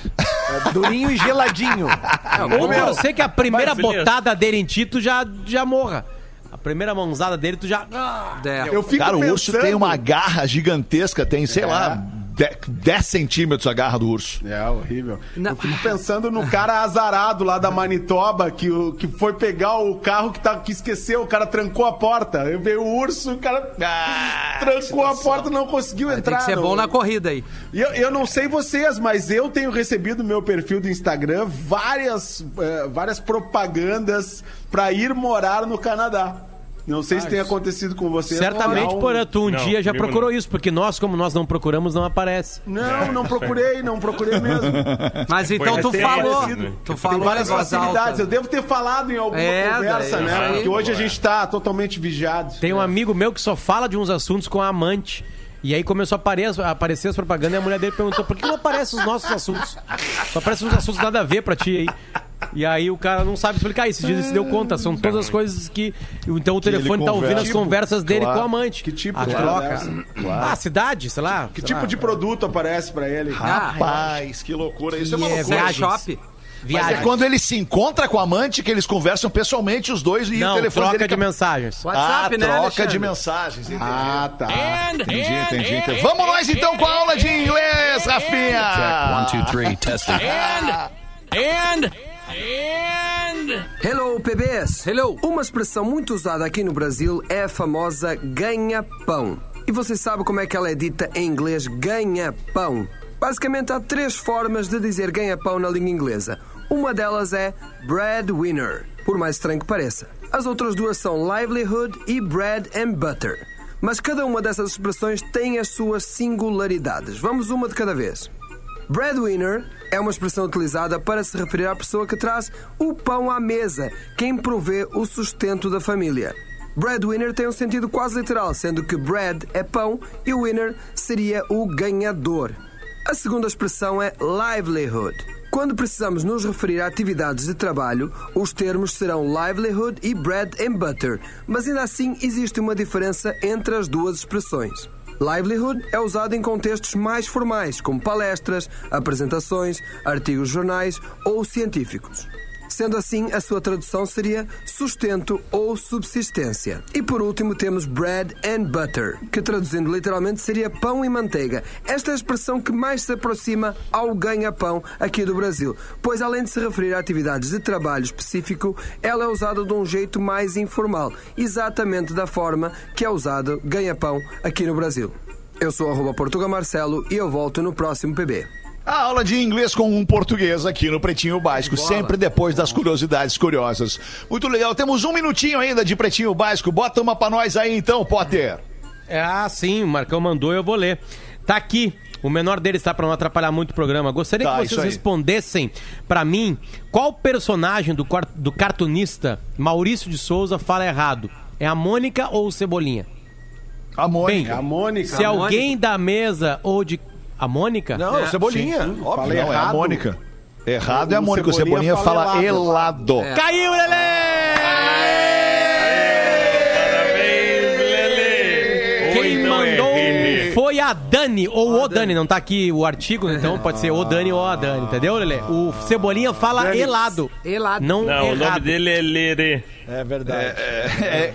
É, durinho e geladinho. Ou eu sei que a primeira Mas, botada dele em ti, tu já, já morra. A primeira mãozada dele, tu já... É. Eu fico Cara, pensando... o urso tem uma garra gigantesca, tem, sei é. lá... dez centímetros a garra do urso. É, horrível. Não. Eu fico pensando no cara azarado lá da Manitoba que, que foi pegar o carro que, tá, que esqueceu, o cara trancou a porta. Eu veio o urso, o cara ah, trancou a porta e não conseguiu Vai entrar. Tem que ser não. bom na corrida aí. Eu, eu não sei vocês, mas eu tenho recebido no meu perfil do Instagram várias, uh, várias propagandas pra ir morar no Canadá. Não sei ah, se tem acontecido com você. Certamente, não, porra, tu um não, dia já procurou não. isso, porque nós, como nós não procuramos, não aparece. Não, não procurei, não procurei mesmo. Mas então tu falou. Aparecido. Tu falou tem várias facilidades. Eu devo ter falado em alguma é, conversa, daí, né? Porque hoje a gente tá totalmente vigiado. Tem um né? amigo meu que só fala de uns assuntos com a amante. E aí começou a aparecer, a aparecer as propagandas e a mulher dele perguntou, por que não aparecem os nossos assuntos? Só aparecem uns assuntos nada a ver pra ti aí. E aí o cara não sabe explicar isso. Esses dias ele se deu conta. São todas as coisas que... Então o que telefone tá ouvindo as tipo, conversas dele claro. com a amante. Que tipo a de conversa? Claro. Ah, cidade, sei lá. Que sei tipo lá. de produto aparece pra ele? Rapaz, que loucura. Que isso é uma loucura. É shopping. Viagem. Mas é quando ele se encontra com a amante que eles conversam pessoalmente os dois e não, o telefone troca dele... de mensagens. WhatsApp, ah, né, troca Alexandre? de mensagens. Entendeu? Ah, tá. And, entendi, and, entendi. And, and, Vamos nós então com a aula de inglês, Rafinha. Check, one, two, three, testing. And, and, and... Hello, P B S. Hello. Uma expressão muito usada aqui no Brasil é a famosa ganha-pão. E você sabe como é que ela é dita em inglês, ganha-pão? Basicamente, há três formas de dizer ganha-pão na língua inglesa. Uma delas é breadwinner, por mais estranho que pareça. As outras duas são livelihood e bread and butter. Mas cada uma dessas expressões tem as suas singularidades. Vamos uma de cada vez. Breadwinner é uma expressão utilizada para se referir à pessoa que traz o pão à mesa, quem provê o sustento da família. Breadwinner tem um sentido quase literal, sendo que bread é pão e winner seria o ganhador. A segunda expressão é livelihood. Quando precisamos nos referir a atividades de trabalho, os termos serão livelihood e bread and butter, mas ainda assim existe uma diferença entre as duas expressões. Livelihood é usado em contextos mais formais, como palestras, apresentações, artigos de jornais ou científicos. Sendo assim, a sua tradução seria sustento ou subsistência. E por último temos bread and butter, que traduzindo literalmente seria pão e manteiga. Esta é a expressão que mais se aproxima ao ganha-pão aqui do Brasil, pois além de se referir a atividades de trabalho específico, ela é usada de um jeito mais informal, exatamente da forma que é usado ganha-pão aqui no Brasil. Eu sou arroba Portuga Marcelo e eu volto no próximo P B. A aula de inglês com um português aqui no Pretinho Básico, bola. Sempre depois das curiosidades curiosas. Muito legal, temos um minutinho ainda de Pretinho Básico, bota uma pra nós aí então, Potter. É, ah, sim, o Marcão mandou e eu vou ler. Tá aqui, o menor deles, tá, pra não atrapalhar muito o programa. Gostaria tá, que vocês respondessem pra mim, qual personagem do, do cartunista Maurício de Souza fala errado? É a Mônica ou o Cebolinha? A Mônica. Bem, a Mônica. Se a alguém Mônica. Da mesa ou de... A Mônica? Não, é, Cebolinha. Sim, sim. Óbvio, não, é a Mônica. Errado é a Mônica. O Cebolinha, o Cebolinha fala, fala helado. helado. É. Caiu, Lelê! Parabéns, Lelê! Quem Oi, mandou é foi a Dani, ou a o Dani. Dani. Não tá aqui o artigo, então pode ser o Dani ou a Dani, entendeu, Lelê? O Cebolinha fala Dani. helado. Helado. Não, não o nome dele é Lelê. É verdade. É,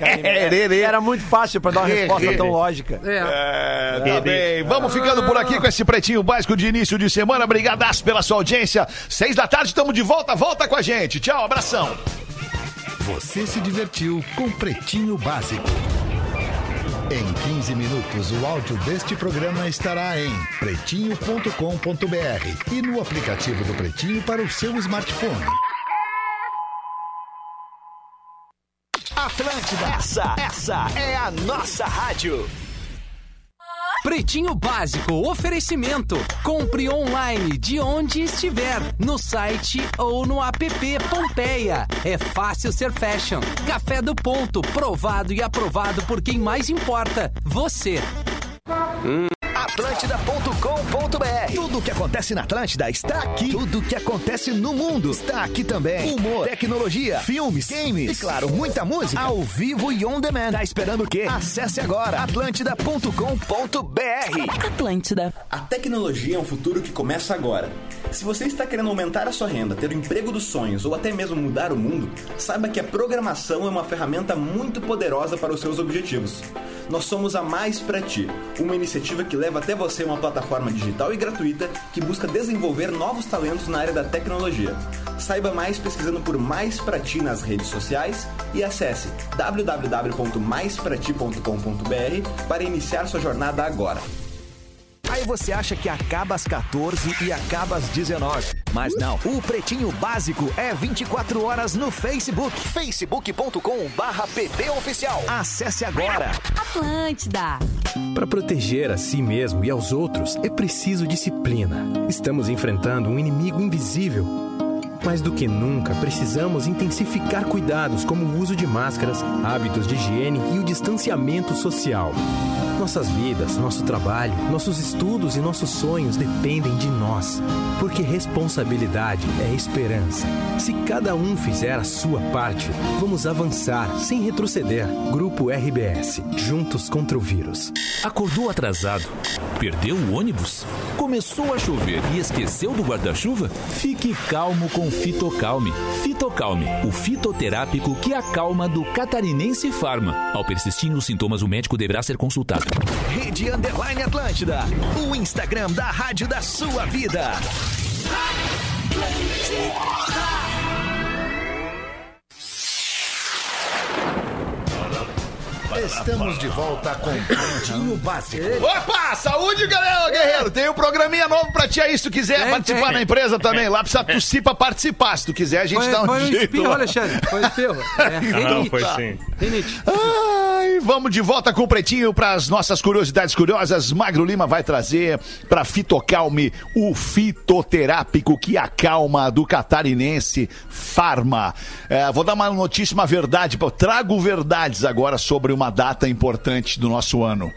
é, é, é, era muito fácil pra dar uma resposta tão lógica. É, é, tá bem. Vamos ficando por aqui com esse Pretinho Básico de início de semana. Obrigadaço pela sua audiência. Seis da tarde, estamos de volta. Volta com a gente. Tchau, abração. Você se divertiu com Pretinho Básico. Em quinze minutos, o áudio deste programa estará em pretinho ponto com ponto br e no aplicativo do Pretinho para o seu smartphone. Atlântida. Essa, essa é a nossa rádio. Pretinho Básico, oferecimento. Compre online de onde estiver, no site ou no app Pompeia. É fácil ser fashion. Café do Ponto, provado e aprovado por quem mais importa, você. Hum. Atlântida ponto com ponto br. Tudo o que acontece na Atlântida está aqui. Tudo o que acontece no mundo está aqui também. Humor, tecnologia, filmes, games e, claro, muita música. Ao vivo e on demand. Tá esperando o quê? Acesse agora atlântida ponto com ponto br. Atlântida. A tecnologia é um futuro que começa agora. Se você está querendo aumentar a sua renda, ter o emprego dos sonhos ou até mesmo mudar o mundo, saiba que a programação é uma ferramenta muito poderosa para os seus objetivos. Nnós somos a Mais Pra Ti, uma iniciativa que leva até você uma plataforma digital e gratuita que busca desenvolver novos talentos na área da tecnologia. Saiba mais pesquisando por Mais Pra Ti nas redes sociais e acesse w w w ponto mais pra ti ponto com ponto br para iniciar sua jornada agora. Aí você acha que acaba às quatorze e acaba às dezenove. Mas não, o Pretinho Básico é vinte e quatro horas no Facebook. facebook ponto com barra P B Oficial. Acesse agora. Atlântida. Para proteger a si mesmo e aos outros, é preciso disciplina. Estamos enfrentando um inimigo invisível. Mais do que nunca, precisamos intensificar cuidados como o uso de máscaras, hábitos de higiene e o distanciamento social. Nossas vidas, nosso trabalho, nossos estudos e nossos sonhos dependem de nós, porque responsabilidade é esperança. Se cada um fizer a sua parte, vamos avançar sem retroceder. Grupo R B S, juntos contra o vírus. Acordou atrasado? Perdeu o ônibus? Começou a chover e esqueceu do guarda-chuva? Fique calmo com Fitocalme. Fitocalme, o fitoterápico que acalma do Catarinense Pharma. Ao persistir nos sintomas, o médico deverá ser consultado. Rede Underline Atlântida, o Instagram da rádio da sua vida. Estamos de volta com o Pretinho Básico. Opa, saúde, galera, guerreiro. Tem um programinha novo pra ti aí, se tu quiser é, participar é. na empresa também. Lá precisa tossir pra participar. Se tu quiser, a gente foi, dá um foi jeito. Foi um espirro, lá. Alexandre. Foi um espirro. É. Não, foi sim. Ai, vamos de volta com o Pretinho pras nossas curiosidades curiosas. Magro Lima vai trazer pra Fitocalme o fitoterápico que acalma do Catarinense Pharma. É, vou dar uma notícia, uma verdade. Eu trago verdades agora sobre uma data importante do nosso ano.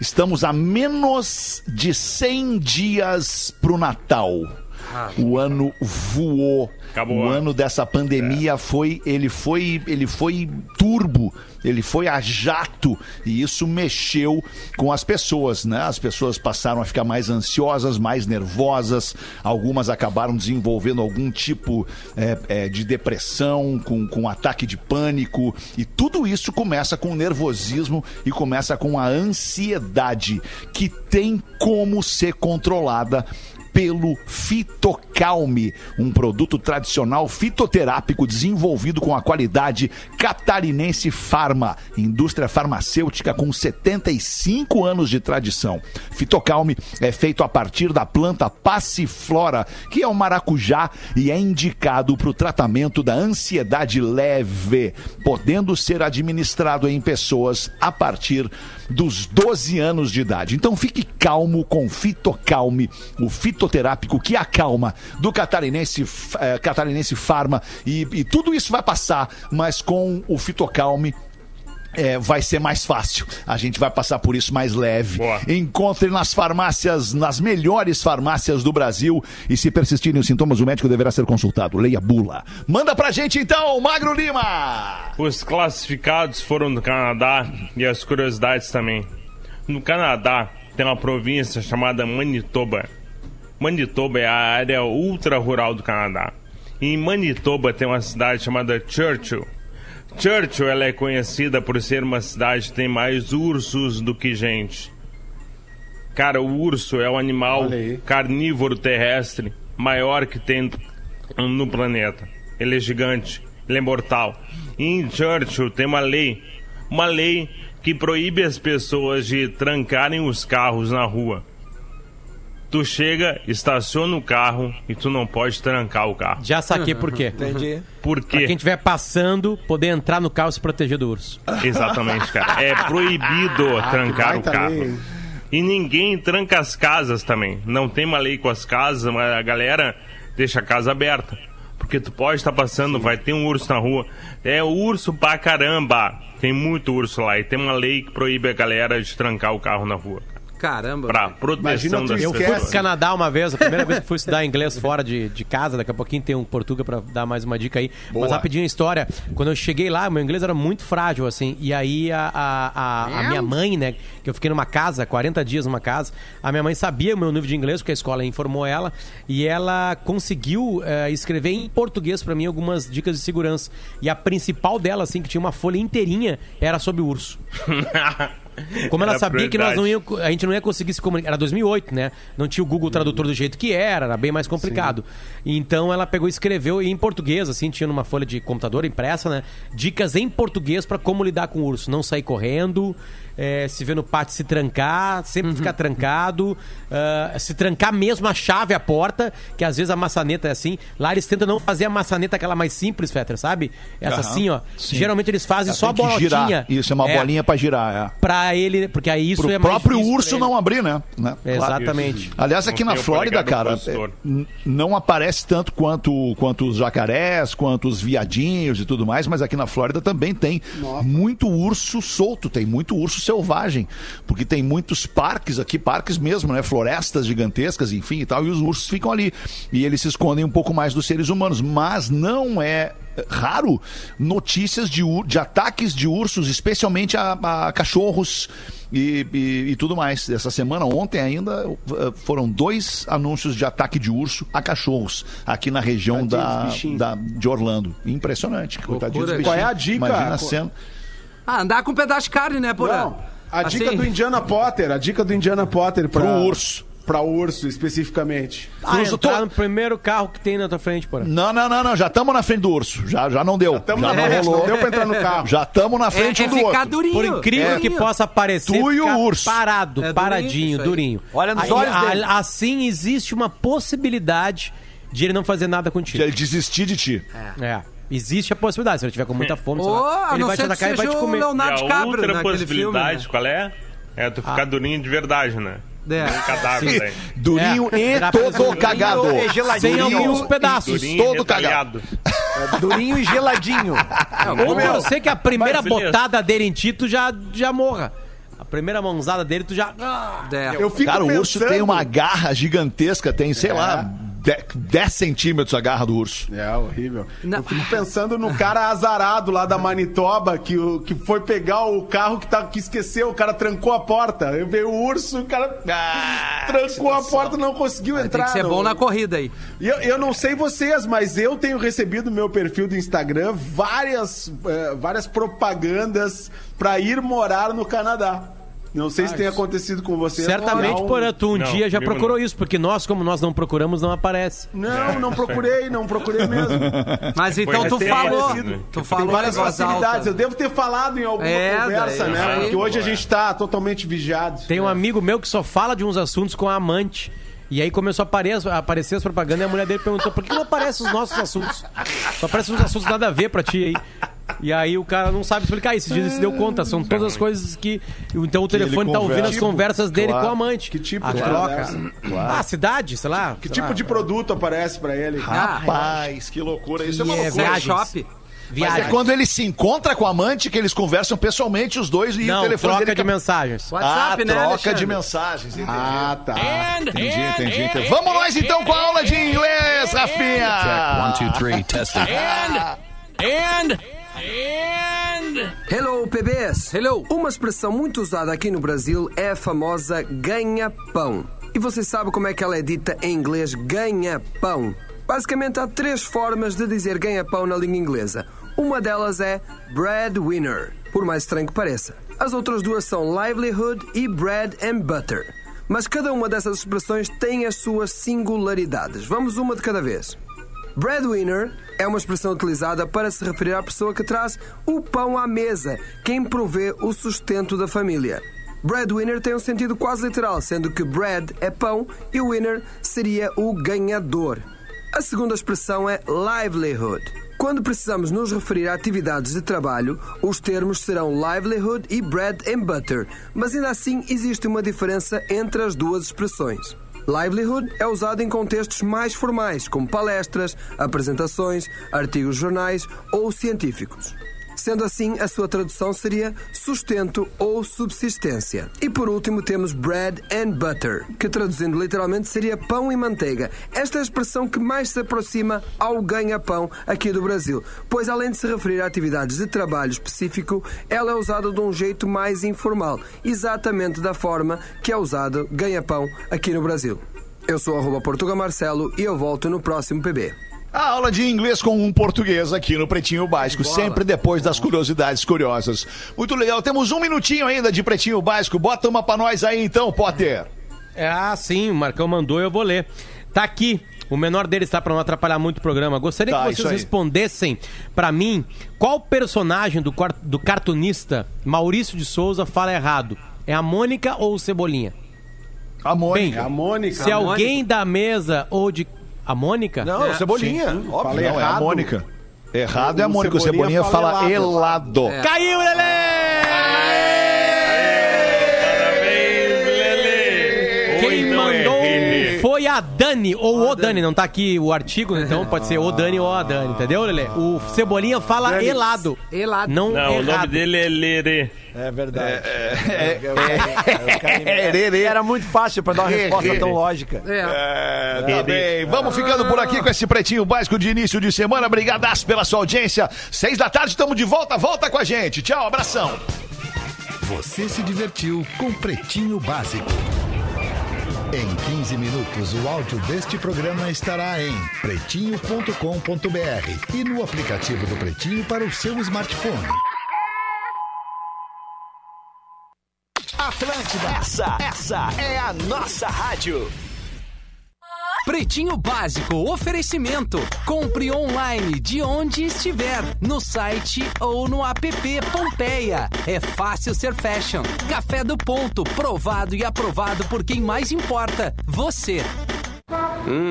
Estamos a menos de cem dias pro Natal. Ah, o ano voou. Acabou. O ano dessa pandemia é. foi, ele foi, ele foi turbo, ele foi a jato e isso mexeu com as pessoas, né? As pessoas passaram a ficar mais ansiosas, mais nervosas, algumas acabaram desenvolvendo algum tipo é, é, de depressão, com, com ataque de pânico e tudo isso começa com o nervosismo e começa com a ansiedade que tem como ser controlada pelo Fitocalme, um produto tradicional fitoterápico desenvolvido com a qualidade Catarinense Pharma, indústria farmacêutica com setenta e cinco anos de tradição. Fitocalme é feito a partir da planta passiflora, que é o maracujá, e é indicado para o tratamento da ansiedade leve, podendo ser administrado em pessoas a partir dos doze anos de idade. Então fique calmo com Fitocalme, o fitoterápico que acalma, do Catarinense, eh, Catarinense Pharma, e, e tudo isso vai passar, mas com o Fitocalme É, vai ser mais fácil. A gente vai passar por isso mais leve. Boa. Encontre nas farmácias, nas melhores farmácias do Brasil. E se persistirem os sintomas, o médico deverá ser consultado. Leia a bula. Manda pra gente então, Magro Lima! Os classificados foram do Canadá e as curiosidades também. No Canadá tem uma província chamada Manitoba. Manitoba é a área ultra rural do Canadá. E em Manitoba tem uma cidade chamada Churchill. Churchill ela é conhecida por ser uma cidade que tem mais ursos do que gente. Cara, o urso é o animal carnívoro terrestre maior que tem no planeta. Ele é gigante, ele é mortal. E em Churchill tem uma lei, uma lei que proíbe as pessoas de trancarem os carros na rua. Tu chega, estaciona o carro e tu não pode trancar o carro. Já saquei por quê. Entendi. Por quê? Pra quem estiver passando, poder entrar no carro e se proteger do urso. Exatamente, cara. É proibido ah, trancar o carro. Lei. E ninguém tranca as casas também. Não tem uma lei com as casas, mas a galera deixa a casa aberta. Porque tu pode estar passando, Sim. vai ter um urso na rua. É urso pra caramba. Tem muito urso lá. E tem uma lei que proíbe a galera de trancar o carro na rua. Caramba. Pra proteção das pessoas. Eu fui pro Canadá uma vez, a primeira vez que fui estudar inglês fora de, de casa, daqui a pouquinho tem um portuga pra dar mais uma dica aí. Boa. Mas rapidinho a história, quando eu cheguei lá, meu inglês era muito frágil, assim, e aí a, a, a, a minha mãe, né, que eu fiquei numa casa, quarenta dias numa casa, a minha mãe sabia o meu nível de inglês, porque a escola informou ela, e ela conseguiu é, escrever em português pra mim algumas dicas de segurança. E a principal dela, assim, que tinha uma folha inteirinha, era sobre o urso. Como ela era sabia que nós não ia, a gente não ia conseguir se comunicar. Era dois mil e oito, né? Não tinha o Google Tradutor do jeito que era, era bem mais complicado. Sim. Então ela pegou e escreveu em português, assim, tinha numa folha de computador impressa, né? Dicas em português pra como lidar com o urso. Não sair correndo, é, se ver no pátio se trancar, sempre uhum. ficar trancado, uh, se trancar mesmo a chave, a porta, que às vezes a maçaneta é assim. Lá eles tentam não fazer a maçaneta aquela mais simples, Fetter, sabe? Essa uhum. assim, ó. Sim. Geralmente eles fazem ela só a bolinha. Girar. Isso, é uma é, bolinha pra girar, é. Pra ele, porque aí isso pro é mais difícil. O próprio urso não abrir, né? né? Exatamente. Claro. Aliás, aqui na Flórida, cara, não aparece tanto quanto, quanto os jacarés, quanto os viadinhos e tudo mais, mas aqui na Flórida também tem Nossa. muito urso solto, tem muito urso selvagem, porque tem muitos parques aqui, parques mesmo, né? Florestas gigantescas, enfim e tal, e os ursos ficam ali. E eles se escondem um pouco mais dos seres humanos, mas não é... raro notícias de, de ataques de ursos, especialmente a, a cachorros e, e, e tudo mais. Essa semana, ontem ainda, foram dois anúncios de ataque de urso a cachorros aqui na região da, da, de Orlando. Impressionante. Coitadinhos bichinhos. Qual é a dica? Imagina a cena. Ah, andar com um pedaço de carne, né, Porã? Não, a assim? dica do Indiana Potter, a dica do Indiana Potter para o urso. Pra urso, especificamente. Ah, urso tá no primeiro carro que tem na tua frente, porra. Não, não, não, não. Já estamos na frente do urso. Já, já não deu. Já, já na... não rolou. Não deu pra entrar no carro. Já estamos na frente é, é um do outro. Durinho. Por incrível é. que possa parecer, tu e o urso. Parado, é paradinho, durinho. durinho. Olha nos aí, olhos a, dele. Assim existe uma possibilidade de ele não fazer nada contigo. De ele desistir de ti. É. é. Existe a possibilidade. Se ele tiver com muita fome, sei lá, oh, ele vai te atacar e vai te comer. E a outra possibilidade, filme, qual é? É tu ficar ah. durinho de verdade, né? É. Cadáver, né? Durinho é. e todo durinho cagado. Sem alguns pedaços. E todo cagado. É, durinho e geladinho. Ou eu sei que a primeira Mas, botada dele em ti, tu já, já morra. A primeira mãozada dele, tu já. Ah, eu eu fico Cara, pensando... o urso tem uma garra gigantesca, tem, sei é. lá. dez centímetros a garra do urso. É, horrível. Não. Eu fico pensando no cara azarado lá da Manitoba que, que foi pegar o carro que, tá, que esqueceu, o cara trancou a porta. Eu veio o urso, o cara ah, trancou a porta e não conseguiu Vai entrar. Tem que ser não. bom na corrida aí. Eu, eu não sei vocês, mas eu tenho recebido no meu perfil do Instagram várias, eh, várias propagandas pra ir morar no Canadá. Não sei se tem acontecido com você. Certamente, porém, tu um não, dia já procurou não. isso, porque nós, como nós não procuramos, não aparece. Não, não procurei, não procurei mesmo. Mas então tu falou, tu falou. Tem várias facilidades, eu devo ter falado em alguma é, conversa, daí, né? Porque hoje a gente tá totalmente vigiado. Tem um amigo meu que só fala de uns assuntos com a amante. E aí começou a aparecer, a aparecer as propagandas e a mulher dele perguntou, por que não aparecem os nossos assuntos? Só aparecem uns assuntos nada a ver pra ti aí. E aí o cara não sabe explicar isso. Esses dias ele se deu conta. São todas as coisas que... Então o que telefone tá ouvindo as conversas tipo, dele claro. com a amante. Que tipo a de troca. Claro. Ah, cidade, sei lá. Que sei tipo lá. de produto aparece pra ele? Rapaz, que loucura. Isso é uma loucura. É shopping. Mas é quando ele se encontra com a amante que eles conversam pessoalmente os dois e não, o telefone troca dele... de mensagens. WhatsApp, ah, né, troca Alexandre? de mensagens, entendi. Ah, tá. And, entendi, and, entendi. And, entendi. And, Vamos nós então and, com a aula and, de inglês, and, Rafinha. Check, one, two, three, testing. And, and, and... Hello, P B S. Hello. Uma expressão muito usada aqui no Brasil é a famosa ganha-pão. E você sabe como é que ela é dita em inglês, ganha-pão? Basicamente, há três formas de dizer ganha-pão na língua inglesa. Uma delas é breadwinner, por mais estranho que pareça. As outras duas são livelihood e bread and butter. Mas cada uma dessas expressões tem as suas singularidades. Vamos uma de cada vez. Breadwinner é uma expressão utilizada para se referir à pessoa que traz o pão à mesa, quem provê o sustento da família. Breadwinner tem um sentido quase literal, sendo que bread é pão e winner seria o ganhador. A segunda expressão é livelihood. Quando precisamos nos referir a atividades de trabalho, os termos serão livelihood e bread and butter, mas ainda assim existe uma diferença entre as duas expressões. Livelihood é usado em contextos mais formais, como palestras, apresentações, artigos de jornais ou científicos. Sendo assim, a sua tradução seria sustento ou subsistência. E por último temos bread and butter, que traduzindo literalmente seria pão e manteiga. Esta é a expressão que mais se aproxima ao ganha-pão aqui do Brasil, pois além de se referir a atividades de trabalho específico, ela é usada de um jeito mais informal, exatamente da forma que é usado ganha-pão aqui no Brasil. Eu sou arroba Portuga Marcelo e eu volto no próximo P B. A aula de inglês com um português aqui no Pretinho Básico, Bola. sempre depois das curiosidades curiosas. Muito legal, temos um minutinho ainda de Pretinho Básico, bota uma pra nós aí então, Potter. É, ah, sim, o Marcão mandou e eu vou ler. Tá aqui, o menor deles tá pra não atrapalhar muito o programa. Gostaria tá, que vocês respondessem pra mim qual personagem do, do cartunista Maurício de Souza fala errado. É a Mônica ou o Cebolinha? A Mônica. Bem, a Mônica. Se a alguém Mônica. da mesa ou de... A Mônica? Não, é. Cebolinha. Sim, sim. Óbvio, não, é a Mônica. Errado o é a Mônica. O Cebolinha, Cebolinha fala, fala helado. helado. É. Caiu, Lelê! Parabéns, Lelê! Quem Oi, mandou é foi a Dani, ou a o Dani. Dani. Não tá aqui o artigo, então pode ser o Dani ou a Dani, entendeu, Lelê? O Cebolinha fala Dani. helado. Helado. Não, não errado. O nome dele é Lelê. É verdade. É, é, é, é, era muito fácil para dar uma resposta tão lógica. É, tá bem. Vamos ficando por aqui com esse Pretinho Básico de início de semana. Obrigadaço pela sua audiência. Seis da tarde, estamos de volta. Volta com a gente. Tchau, abração. Você se divertiu com Pretinho Básico. Em quinze minutos, o áudio deste programa estará em pretinho ponto com ponto br e no aplicativo do Pretinho para o seu smartphone. Atlântida. Essa, essa é a nossa rádio. Pretinho Básico, oferecimento. Compre online de onde estiver, no site ou no app Pompeia. É fácil ser fashion. Café do Ponto, provado e aprovado por quem mais importa, você. Hum.